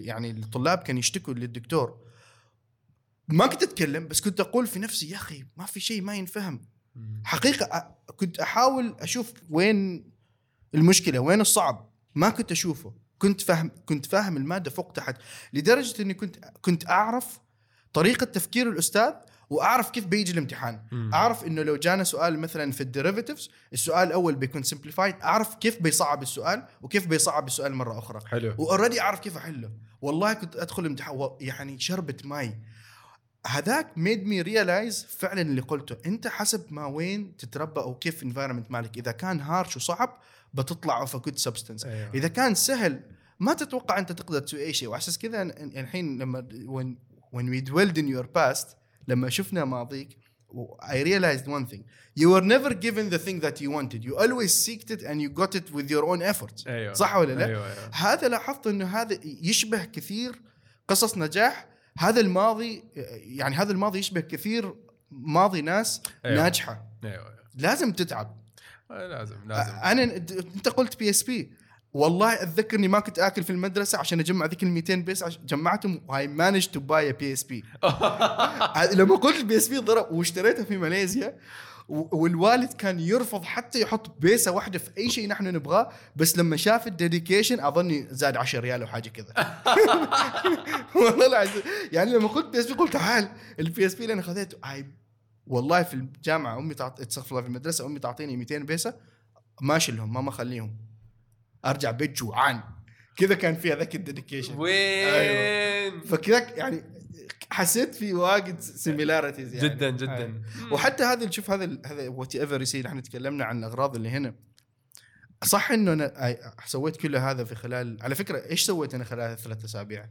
يعني الطلاب كانوا يشتكوا للدكتور، ما كنت أتكلم بس كنت أقول في نفسي يا أخي ما في شيء ما ينفهم حقيقة. كنت أحاول أشوف وين المشكلة، وين الصعب، ما كنت أشوفه. كنت فاهم المادة فوق تحت، لدرجة إني كنت أعرف طريقة تفكير الأستاذ، وأعرف كيف بيجي الامتحان. أعرف إنه لو جانا سؤال مثلاً في الديريفاتيفز، السؤال الأول بيكون simplified، أعرف كيف بيصعب السؤال وكيف بيصعب السؤال مرة أخرى. حلو. وأردي أعرف كيف أحله. والله كنت أدخل امتحان يعني شربة ماي. هذاك made me realize فعلاً اللي قلته، أنت حسب ما وين تتربى أو كيف environment مالك. إذا كان هارش وصعب بتطلع of a good substance. أيوة. إذا كان سهل ما تتوقع أنت تقدر تسوي أي شيء. وأحسس كذا الحين لما when we dwelled in your past، لما شفنا ماضيك I realized one thing: you were never given the thing that you wanted. You always seeked it and you got it with your own efforts. أيوة. صح ولا لا؟ أيوة. هذا لاحظت إنه هذا يشبه كثير قصص نجاح. هذا الماضي يعني هذا الماضي يشبه كثير ماضي ناس. أيوة. ناجحة. أيوة. لازم تتعب. لازم. انت قلت PSP، والله اتذكرني ما كنت اكل في المدرسه عشان اجمع ذيك ال200 بس جمعتهم. I managed to buy a PSP. لما قلت PSP ضرب، واشتريتها في ماليزيا، والوالد كان يرفض حتى يحط بيسه واحده في اي شيء نحن نبغاه، بس لما شاف الديديكيشن اظني زاد 10 ريال او حاجه كذا. والله العظيم يعني لما قلت PSP قلت تعال الPSP اللي انا خذيته. والله في الجامعه امي استغفر الله، في المدرسه امي تعطيني 200 بيسه، ما اشيلهم، ما اخليهم، ارجع بيت جوعان كذا. كان في هذاك الديديكيشن وين. أيوة. فكذاك يعني حسيت في واجد سيميلاريتيز يعني. جدا. أيوة. وحتى هذا نشوف هذا وات ايفر يصير. احنا تكلمنا عن الاغراض اللي هنا، صح انه انا سويت كل هذا في خلال، على فكره ايش سويت انا خلال 3 أسابيع؟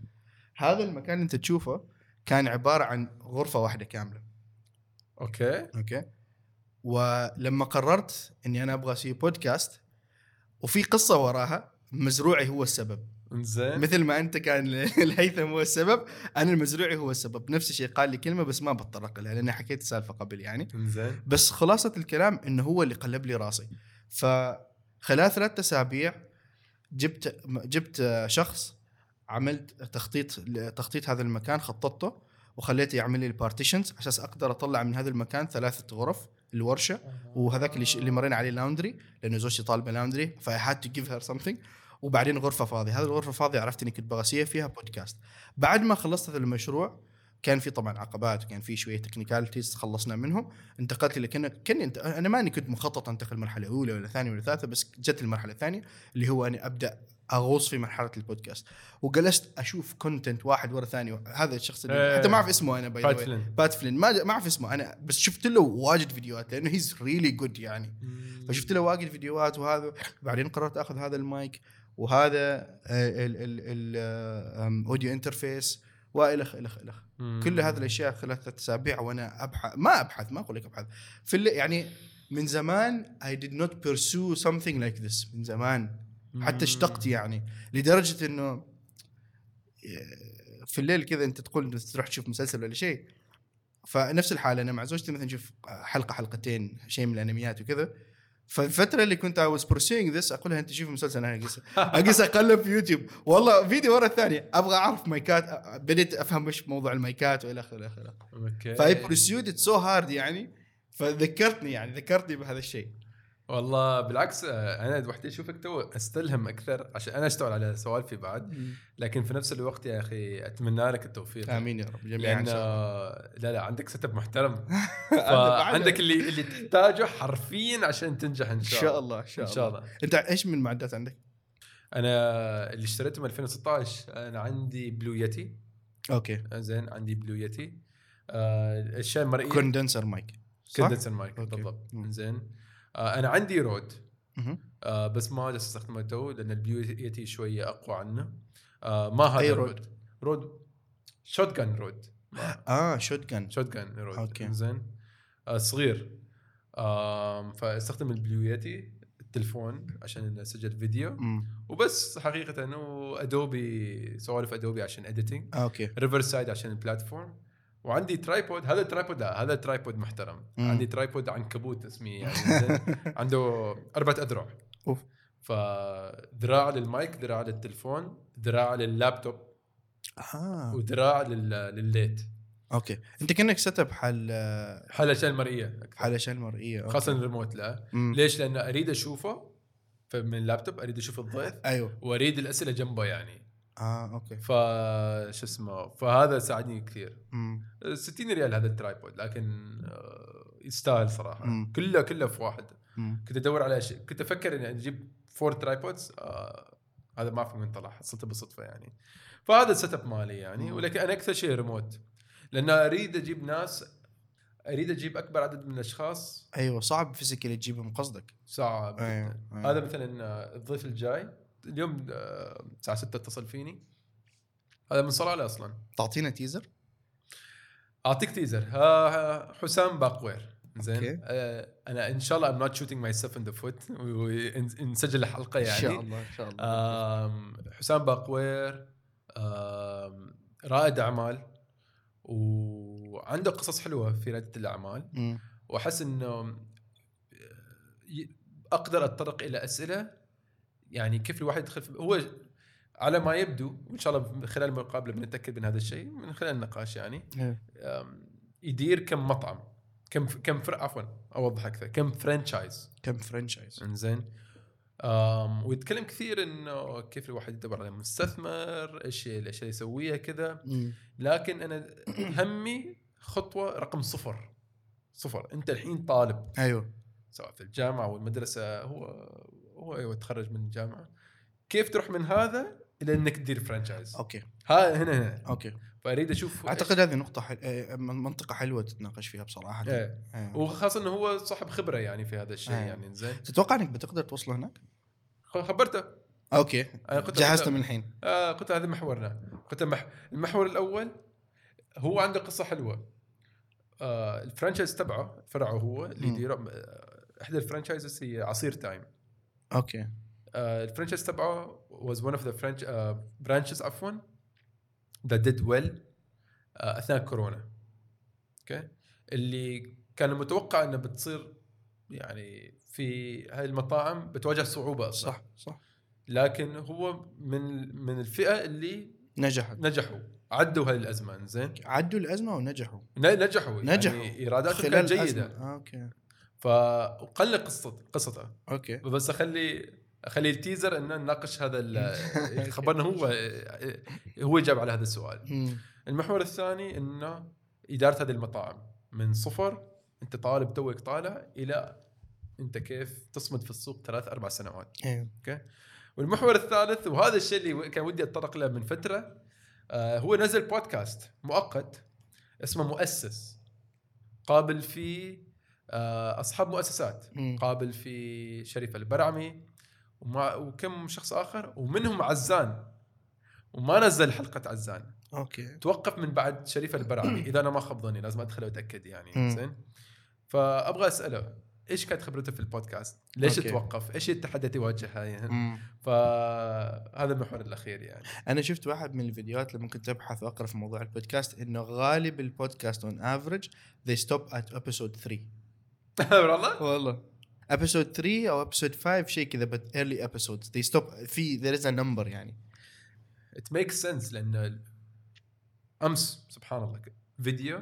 هذا المكان اللي انت تشوفه كان عباره عن غرفه واحده كامله. اوكي. ولما قررت اني انا ابغى اسوي بودكاست، وفي قصه وراها، المزروعي هو السبب. زين. مثل ما انت كان الهيثم هو السبب، انا المزروعي هو السبب. نفس الشيء قال لي كلمه بس ما بتطرق لها لان حكيت السالفه قبل يعني. زين. بس خلاصه الكلام انه هو اللي قلب لي راسي. فخلال 3 أسابيع جبت شخص، عملت تخطيط هذا المكان، خططته وخليته يعمل لي البارتيشنز عشان اقدر اطلع من هذا المكان 3 غرف، الورشه وهذاك اللي مرينا عليه لاوندري، لانه زوجتي طالبه لاوندري، فاي هاد تو جيف هير سمثينج. وبعدين غرفه فاضيه. هذه الغرفه الفاضيه عرفت اني كنت بغسيه فيها بودكاست. بعد ما خلصت هذا المشروع كان في طبعا عقبات وكان في شويه تكنيكاليتيز خلصنا منهم. انتقلت انا ما كنت مخطط انتقل مرحله اولى ولا ثانيه ولا ثالثه، بس جت المرحله الثانيه اللي هو اني ابدا اغوص في مرحله البودكاست. وجلست اشوف كونتنت واحد ورا ثاني. هذا الشخص اللي حتى ما اعرف اسمه انا، باي ذا واي باتفلين، ما اعرف اسمه انا، بس شفت له واجد فيديوهات لانه هيز ريلي جود يعني. فشفت له واجد فيديوهات وهذا، بعدين قررت اخذ هذا المايك وهذا الاوديو انترفيس والخ كل هذه الاشياء خلال 3 أسابيع. وانا ما ابحث، ما اقول لك ابحث في يعني من زمان I did not pursue something like this. من زمان حتى اشتقت يعني لدرجه انه في الليل كذا انت تقول تروح تشوف مسلسل ولا شيء. فنفس الحاله انا مع زوجتي مثلا نشوف حلقه حلقتين شيء من الانميات وكذا. فالفترة اللي كنت I was pursuing this أقولها أنت شوف مسلسل، أنا أقيس أقلب في يوتيوب والله فيديو ورا الثاني أبغى أعرف مايكات. بديت أفهم إيش موضوع المايكات وإلى آخره. فاي pursued it so hard يعني. فذكرتني بهذا الشيء. والله بالعكس أنا وحدي أشوفك تو أستلهم أكثر عشان أنا أشتغل على سوالفي بعد، لكن في نفس الوقت يا أخي أتمنى لك التوفيق. آمين يا رب جميعا. لا عندك ستب محترم عندك اللي تحتاجه حرفيا عشان تنجح إن شاء الله. أنت إيش من معدات عندك؟ أنا اللي اشتريته من 2016 أنا عندي بلويتي. أوكي زين. عندي بلويتي الشيء مرئي كوندنسر مايك بالضبط. زين. أنا عندي رود بس ما جالس استخدمه تو لأن البيوتي شوية أقوى عنه. ما هذا رود؟ رود شوتجن رود. شوتجن رود. أوكي زين. صغير. فاستخدم البيوتي التلفون عشان أسجل فيديو وبس حقيقة. إنه أدوبي سوالف أدوبي عشان إديتينج. أوكي. ريفرسايد عشان البلاتفورم. وعندي ترايبود. هذا ترايبود محترم. عندي ترايبود عنكبوت اسمه يعني. عنده 4 أذرع. فذراع للمايك، ذراع للتلفون، ذراع لللابتوب وذراع للليت. اوكي. انت كأنك ستب حل الاشياء المرئيه اكثر. خاصه الريموت. لا ليش؟ لانه اريد اشوفه من اللابتوب، اريد اشوف الضيف. ايوه. واريد الاسئله جنبه يعني. اوكي. فش اسمه، فهذا ساعدني كثير. 60 ريال هذا الترايبود، لكن يستاهل صراحه. كله في واحد. كنت ادور على شيء، كنت افكر اني اجيب 4 ترايبودز. هذا ما في من طلع، حصلته بالصدفه يعني. فهذا السيت اب مالي يعني. ولكن انا اكثر شيء ريموت لان اريد اجيب اكبر عدد من الاشخاص. ايوه. صعب فيزيكلي تجيبهم قصدك. صعب. أيوة. هذا مثلا الضيف الجاي اليوم الساعة 6 اتصل فيني. هذا من صلالة أصلاً. تعطينا تيزر؟ أعطيك تيزر. حسام باقوير. زين. أنا إن شاء الله I'm not shooting myself in the foot. ونسجل الحلقة يعني. إن شاء الله. حسام باقوير رائد أعمال وعنده قصص حلوة في ريادة الأعمال. وأحس إنه أقدر أتطرق إلى أسئلة يعني كيف الواحد يدخل هو على ما يبدو، وإن شاء الله من خلال المقابلة بنتأكد من هذا الشيء، من خلال النقاش يعني. يدير كم مطعم، كم فرانشايز. إنزين. ويتكلم كثير إنه كيف الواحد يدور على مستثمر، الأشياء اللي يسويها كذا. لكن أنا همي خطوة رقم 0. أنت الحين طالب. أيوه. سواء في الجامعة أو المدرسة. هو يتخرج من الجامعة، كيف تروح من هذا إلى إنك تدير فرانشايز؟ أوكي. هنا. أوكي. فأريد أشوف. أعتقد هذه نقطة منطقة حلوة تتناقش فيها بصراحة. إيه. وخاصة إنه هو صاحب خبرة يعني في هذا الشيء. يعني إنزين. تتوقع إنك بتقدر توصل هناك؟ خبرته. أوكي. جهزته من الحين. قلت هذا محورنا. قلت المحور الأول هو عنده قصة حلوة. الفرانشايز تبعه فرعه هو اللي يدير. إحدى الفرانشايزز هي عصير تايم. اوكي. الفرنشايز تبعه was one of the French branches that did well اثناء كورونا. اوكي. اللي كان متوقع انه بتصير يعني في هاي المطاعم بتواجه صعوبة أصلاً. صح. لكن هو من الفئة اللي نجحوا عدوا هاي الأزمة. زين. عدوا الأزمة ونجحوا. يعني إيراداته كانت جيدة. اوكي. فأقلل قصته. أوكي. بس أخلي خلي التيزر إنه نناقش هذا خبرنا. هو جاب على هذا السؤال. المحور الثاني إنه إدارة هذه المطاعم من صفر، أنت طالب توك طالع، إلى أنت كيف تصمد في السوق 3-4 سنوات. أوكي. والمحور الثالث، وهذا الشيء اللي كان ودي أتطرق له من فترة، هو نزل بودكاست مؤقت اسمه مؤسس، قابل فيه أصحاب مؤسسات، قابل فيه شريف البرعمي وكم شخص آخر، ومنهم عزان، وما نزل حلقة عزان. أوكي. توقف من بعد شريف البرعمي إذا أنا ما خاب ظني، لازم أدخل وأتأكد يعني. زين. فأبغى أسأله إيش كانت خبرته في البودكاست، ليش توقف، إيش التحديات يواجهها يعني. فهذا المحور الأخير يعني. أنا شفت واحد من الفيديوهات لما كنت أبحث وأقرأ في موضوع البودكاست إنه غالب البودكاست on average they stop at episode 3. والله. والله. episode 3 أو episode 5 شيء كذا، but early episodes they stop في there is a number يعني. It makes sense، لأنه أمس سبحان الله فيديو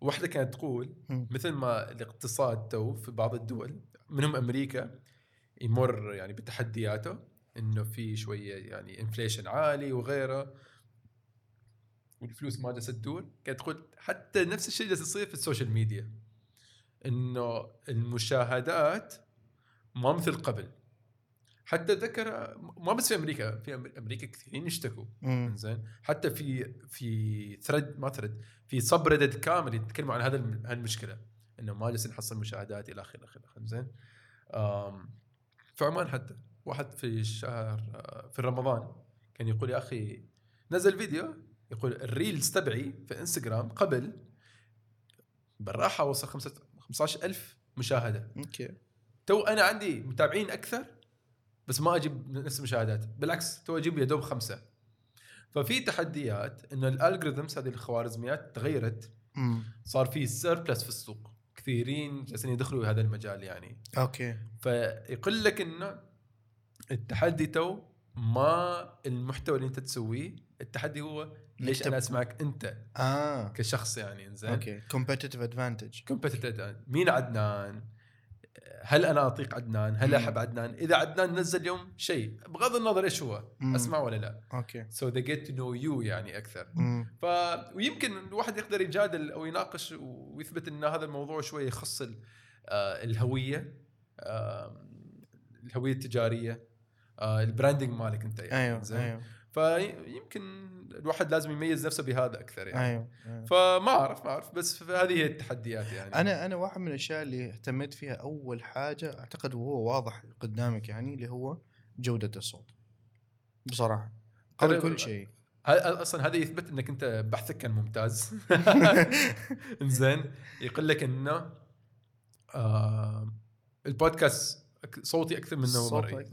واحدة كانت تقول مثل ما الاقتصاد تو في بعض الدول منهم أمريكا يمر يعني بتحدياته، إنه في شوية يعني إنفليشن عالي وغيره والفلوس ما جالسة تدور. كانت تقول حتى نفس الشيء جالس يصير في السوشيال ميديا، إنه المشاهدات ما مثل قبل. حتى ذكر ما بس في أمريكا، في أمريكا كثيرين يشتكوا. إنزين، حتى في ثرد ما ثرد، في سبريدت كامل يتكلموا عن هذا المشكلة، إنه ما جالسين نحصل مشاهدات إلى آخره آخره. إنزين، في عمان حتى واحد في الشهر في رمضان كان يقول يا أخي، نزل فيديو يقول الريلز تبعي في إنستغرام قبل بالراحة وصل 15,000 مشاهدة. أوكي. تو أنا عندي متابعين أكثر بس ما أجيب نفس المشاهدات، بالعكس تو أجيب يدوب 5. ففي تحديات إنه الألغوريثمز هذه الخوارزميات تغيرت، صار في سيربلس في السوق، كثيرين جالسين يدخلوا هذا المجال يعني. أوكي. فيقول لك إنه التحدي تو ما المحتوى اللي أنت تسويه، التحدي هو ليش أنا أسمعك أنت كشخص يعني. إنزين. أوكي. competitive advantage. مين عدنان؟ هل أنا أطيق عدنان؟ هل أحب عدنان؟ إذا عدنان نزل يوم شيء بغض النظر إيش هو، أسمع ولا لا؟ أوكي. so they get to know you يعني أكثر. ويمكن الواحد يقدر يجادل أو يناقش ويثبت أن هذا الموضوع شوي يخص الهوية التجارية، البراندينج مالك أنت يعني. أيوة. فيمكن الواحد لازم يميز نفسه بهذا أكثر يعني. أيوة. فما أعرف بس هذه هي التحديات يعني. أنا واحد من الأشياء اللي اهتمت فيها أول حاجة أعتقد وهو واضح قدامك يعني، اللي هو جودة الصوت بصراحة قبل كل شيء. أصلا هذا يثبت أنك أنت بحثك كان ممتاز. إنزين. يقول لك أنه البودكاست صوتي أكثر من مرة،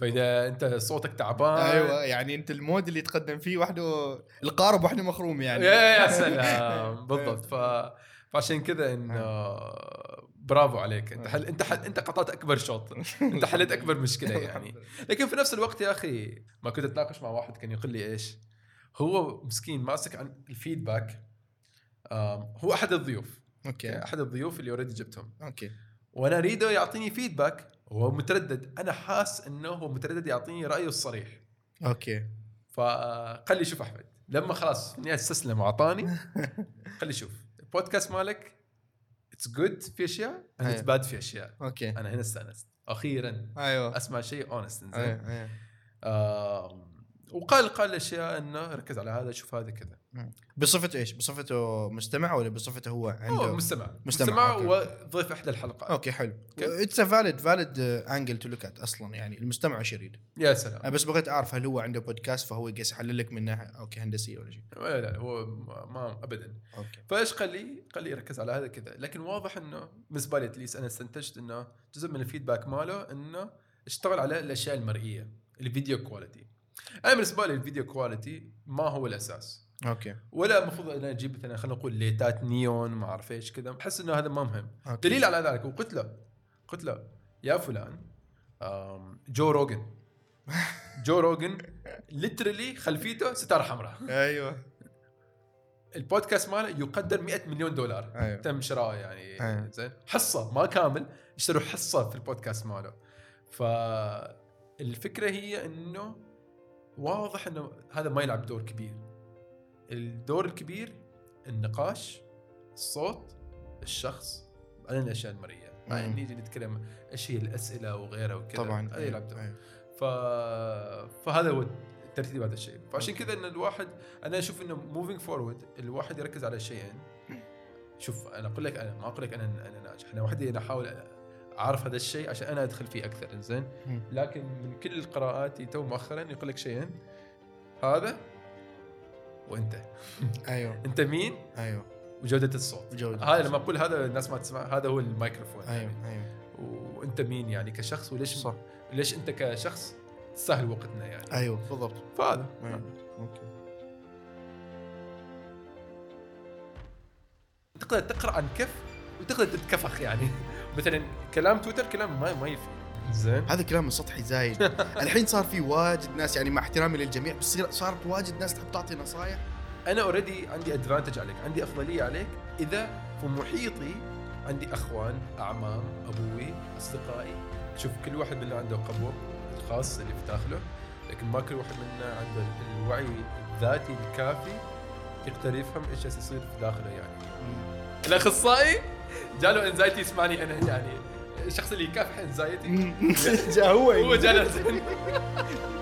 فإذا أنت صوتك تعبان. أيوة يعني أنت المود اللي تقدم فيه وحده القارب وحده مخروم يعني. يا سلام. بالضبط. فعشان كذا إنه برافو عليك، أنت قطعت أكبر شوط، أنت حلت أكبر مشكلة يعني. لكن في نفس الوقت يا أخي، ما كنت أتناقش مع واحد كان يقول لي إيش هو مسكين ماسك عن الفيدباك. هو أحد الضيوف. أوكي. أحد الضيوف اللي أريد جبتهم. أوكي. وأنا أريده يعطيني فيدباك، هو متردد، أنا حاس إنه هو متردد يعطيني رأيه الصريح. أوكي. فقال لي شوف أحمد، لما خلاص نهاية استسلم وعطاني، قال لي شوف البودكاست مالك it's good في أشياء and it's bad في أشياء. أوكي. أنا هنا استأنست أخيرا. أيوة. أسمع شيء honest. إنزين. أيوة. وقال أشياء إنه ركز على هذا، شوف هذا كذا. بصفته إيش؟ بصفته مستمع ولا بصفته هو عنده؟ مستمع وضيف إحدى الحلقات. أوكي حلو. it's a valid angle to look at أصلاً يعني. المستمع شريد. يا سلام. أنا بس بغيت أعرف هل هو عنده بودكاست فهو يقيس يحلل لك من ناحية أوكي هندسية ولا شيء. لا هو ما أبداً. أوكي. فإيش قال لي ركز على هذا كذا، لكن واضح إنه بالنسبة لي أنا استنتجت إنه جزء من الفيدباك ماله إنه اشتغل على الأشياء المرئية، الفيديو كواليتي. أنا بالنسبة لي الفيديو كواليتي ما هو الأساس. أوكي. ولا مفروض أنا أجيب مثلا خلنا نقول ليتات نيون ما أعرف إيش كذا، بحس إنه هذا ما مهم. أوكي. دليل على ذلك، وقلت له يا فلان، جو روجن ليترلي خلفيته ستارة حمراء. أيوة. البودكاست ماله يقدر $100 مليون. أيوة. تم شراءه يعني. أيوة. زين، حصة ما كامل، اشتروا حصة في البودكاست ماله. الفكرة هي أنه واضح أنه هذا ما يلعب دور كبير. الدور الكبير النقاش، الصوت، الشخص، بعدين الأشياء المرئية. يعني نيجي نتكلم إيش هي الأسئلة وغيره وكذا، هذا يلعب دور. فهذا هو ترتيب هذا الشيء. فعشان كذا إن الواحد أنا أشوف إنه moving forward الواحد يركز على شيئين. شوف أنا أقول لك، أنا ما أقول لك أنا ناجح، أنا واحد أنا أحاول أعرف هذا الشيء عشان أنا أدخل فيه أكثر، إنزين. لكن من كل قراءاتي تو مؤخرا يقول لك شيئين، هذا وأنت. أيوه. أنت مين؟ أيوه. وجودة الصوت. هذا لما أقول هذا الناس ما تسمع، هذا هو الميكروفون. أيوه. وأنت مين يعني كشخص، وليش صح. ليش أنت كشخص سهل وقتنا يعني. أيوه بالضبط. فهذا. أيوه. أوكي. تقدر تقرأ عن كيف وتقدر تتكفخ يعني. مثلا كلام تويتر كلام ما يفيد، زين. هذا كلام سطحي زايد. الحين صار في واجد ناس، يعني مع احترامي للجميع، بس صارت واجد ناس تحب تعطي نصايح. انا اوريدي عندي ادفانتج عليك، عندي افضليه عليك اذا في محيطي عندي اخوان، اعمام، ابوي، اصدقائي. شوف كل واحد منا عنده قبوه الخاص اللي بتاخله، لكن ما كل واحد منا عنده الوعي الذاتي الكافي يقدر يفهم ايش يصير في داخله يعني. الأخصائي جاله انزايتي، اسمعني أنا يعني الشخص اللي يكافح انزايتي جا هو جاله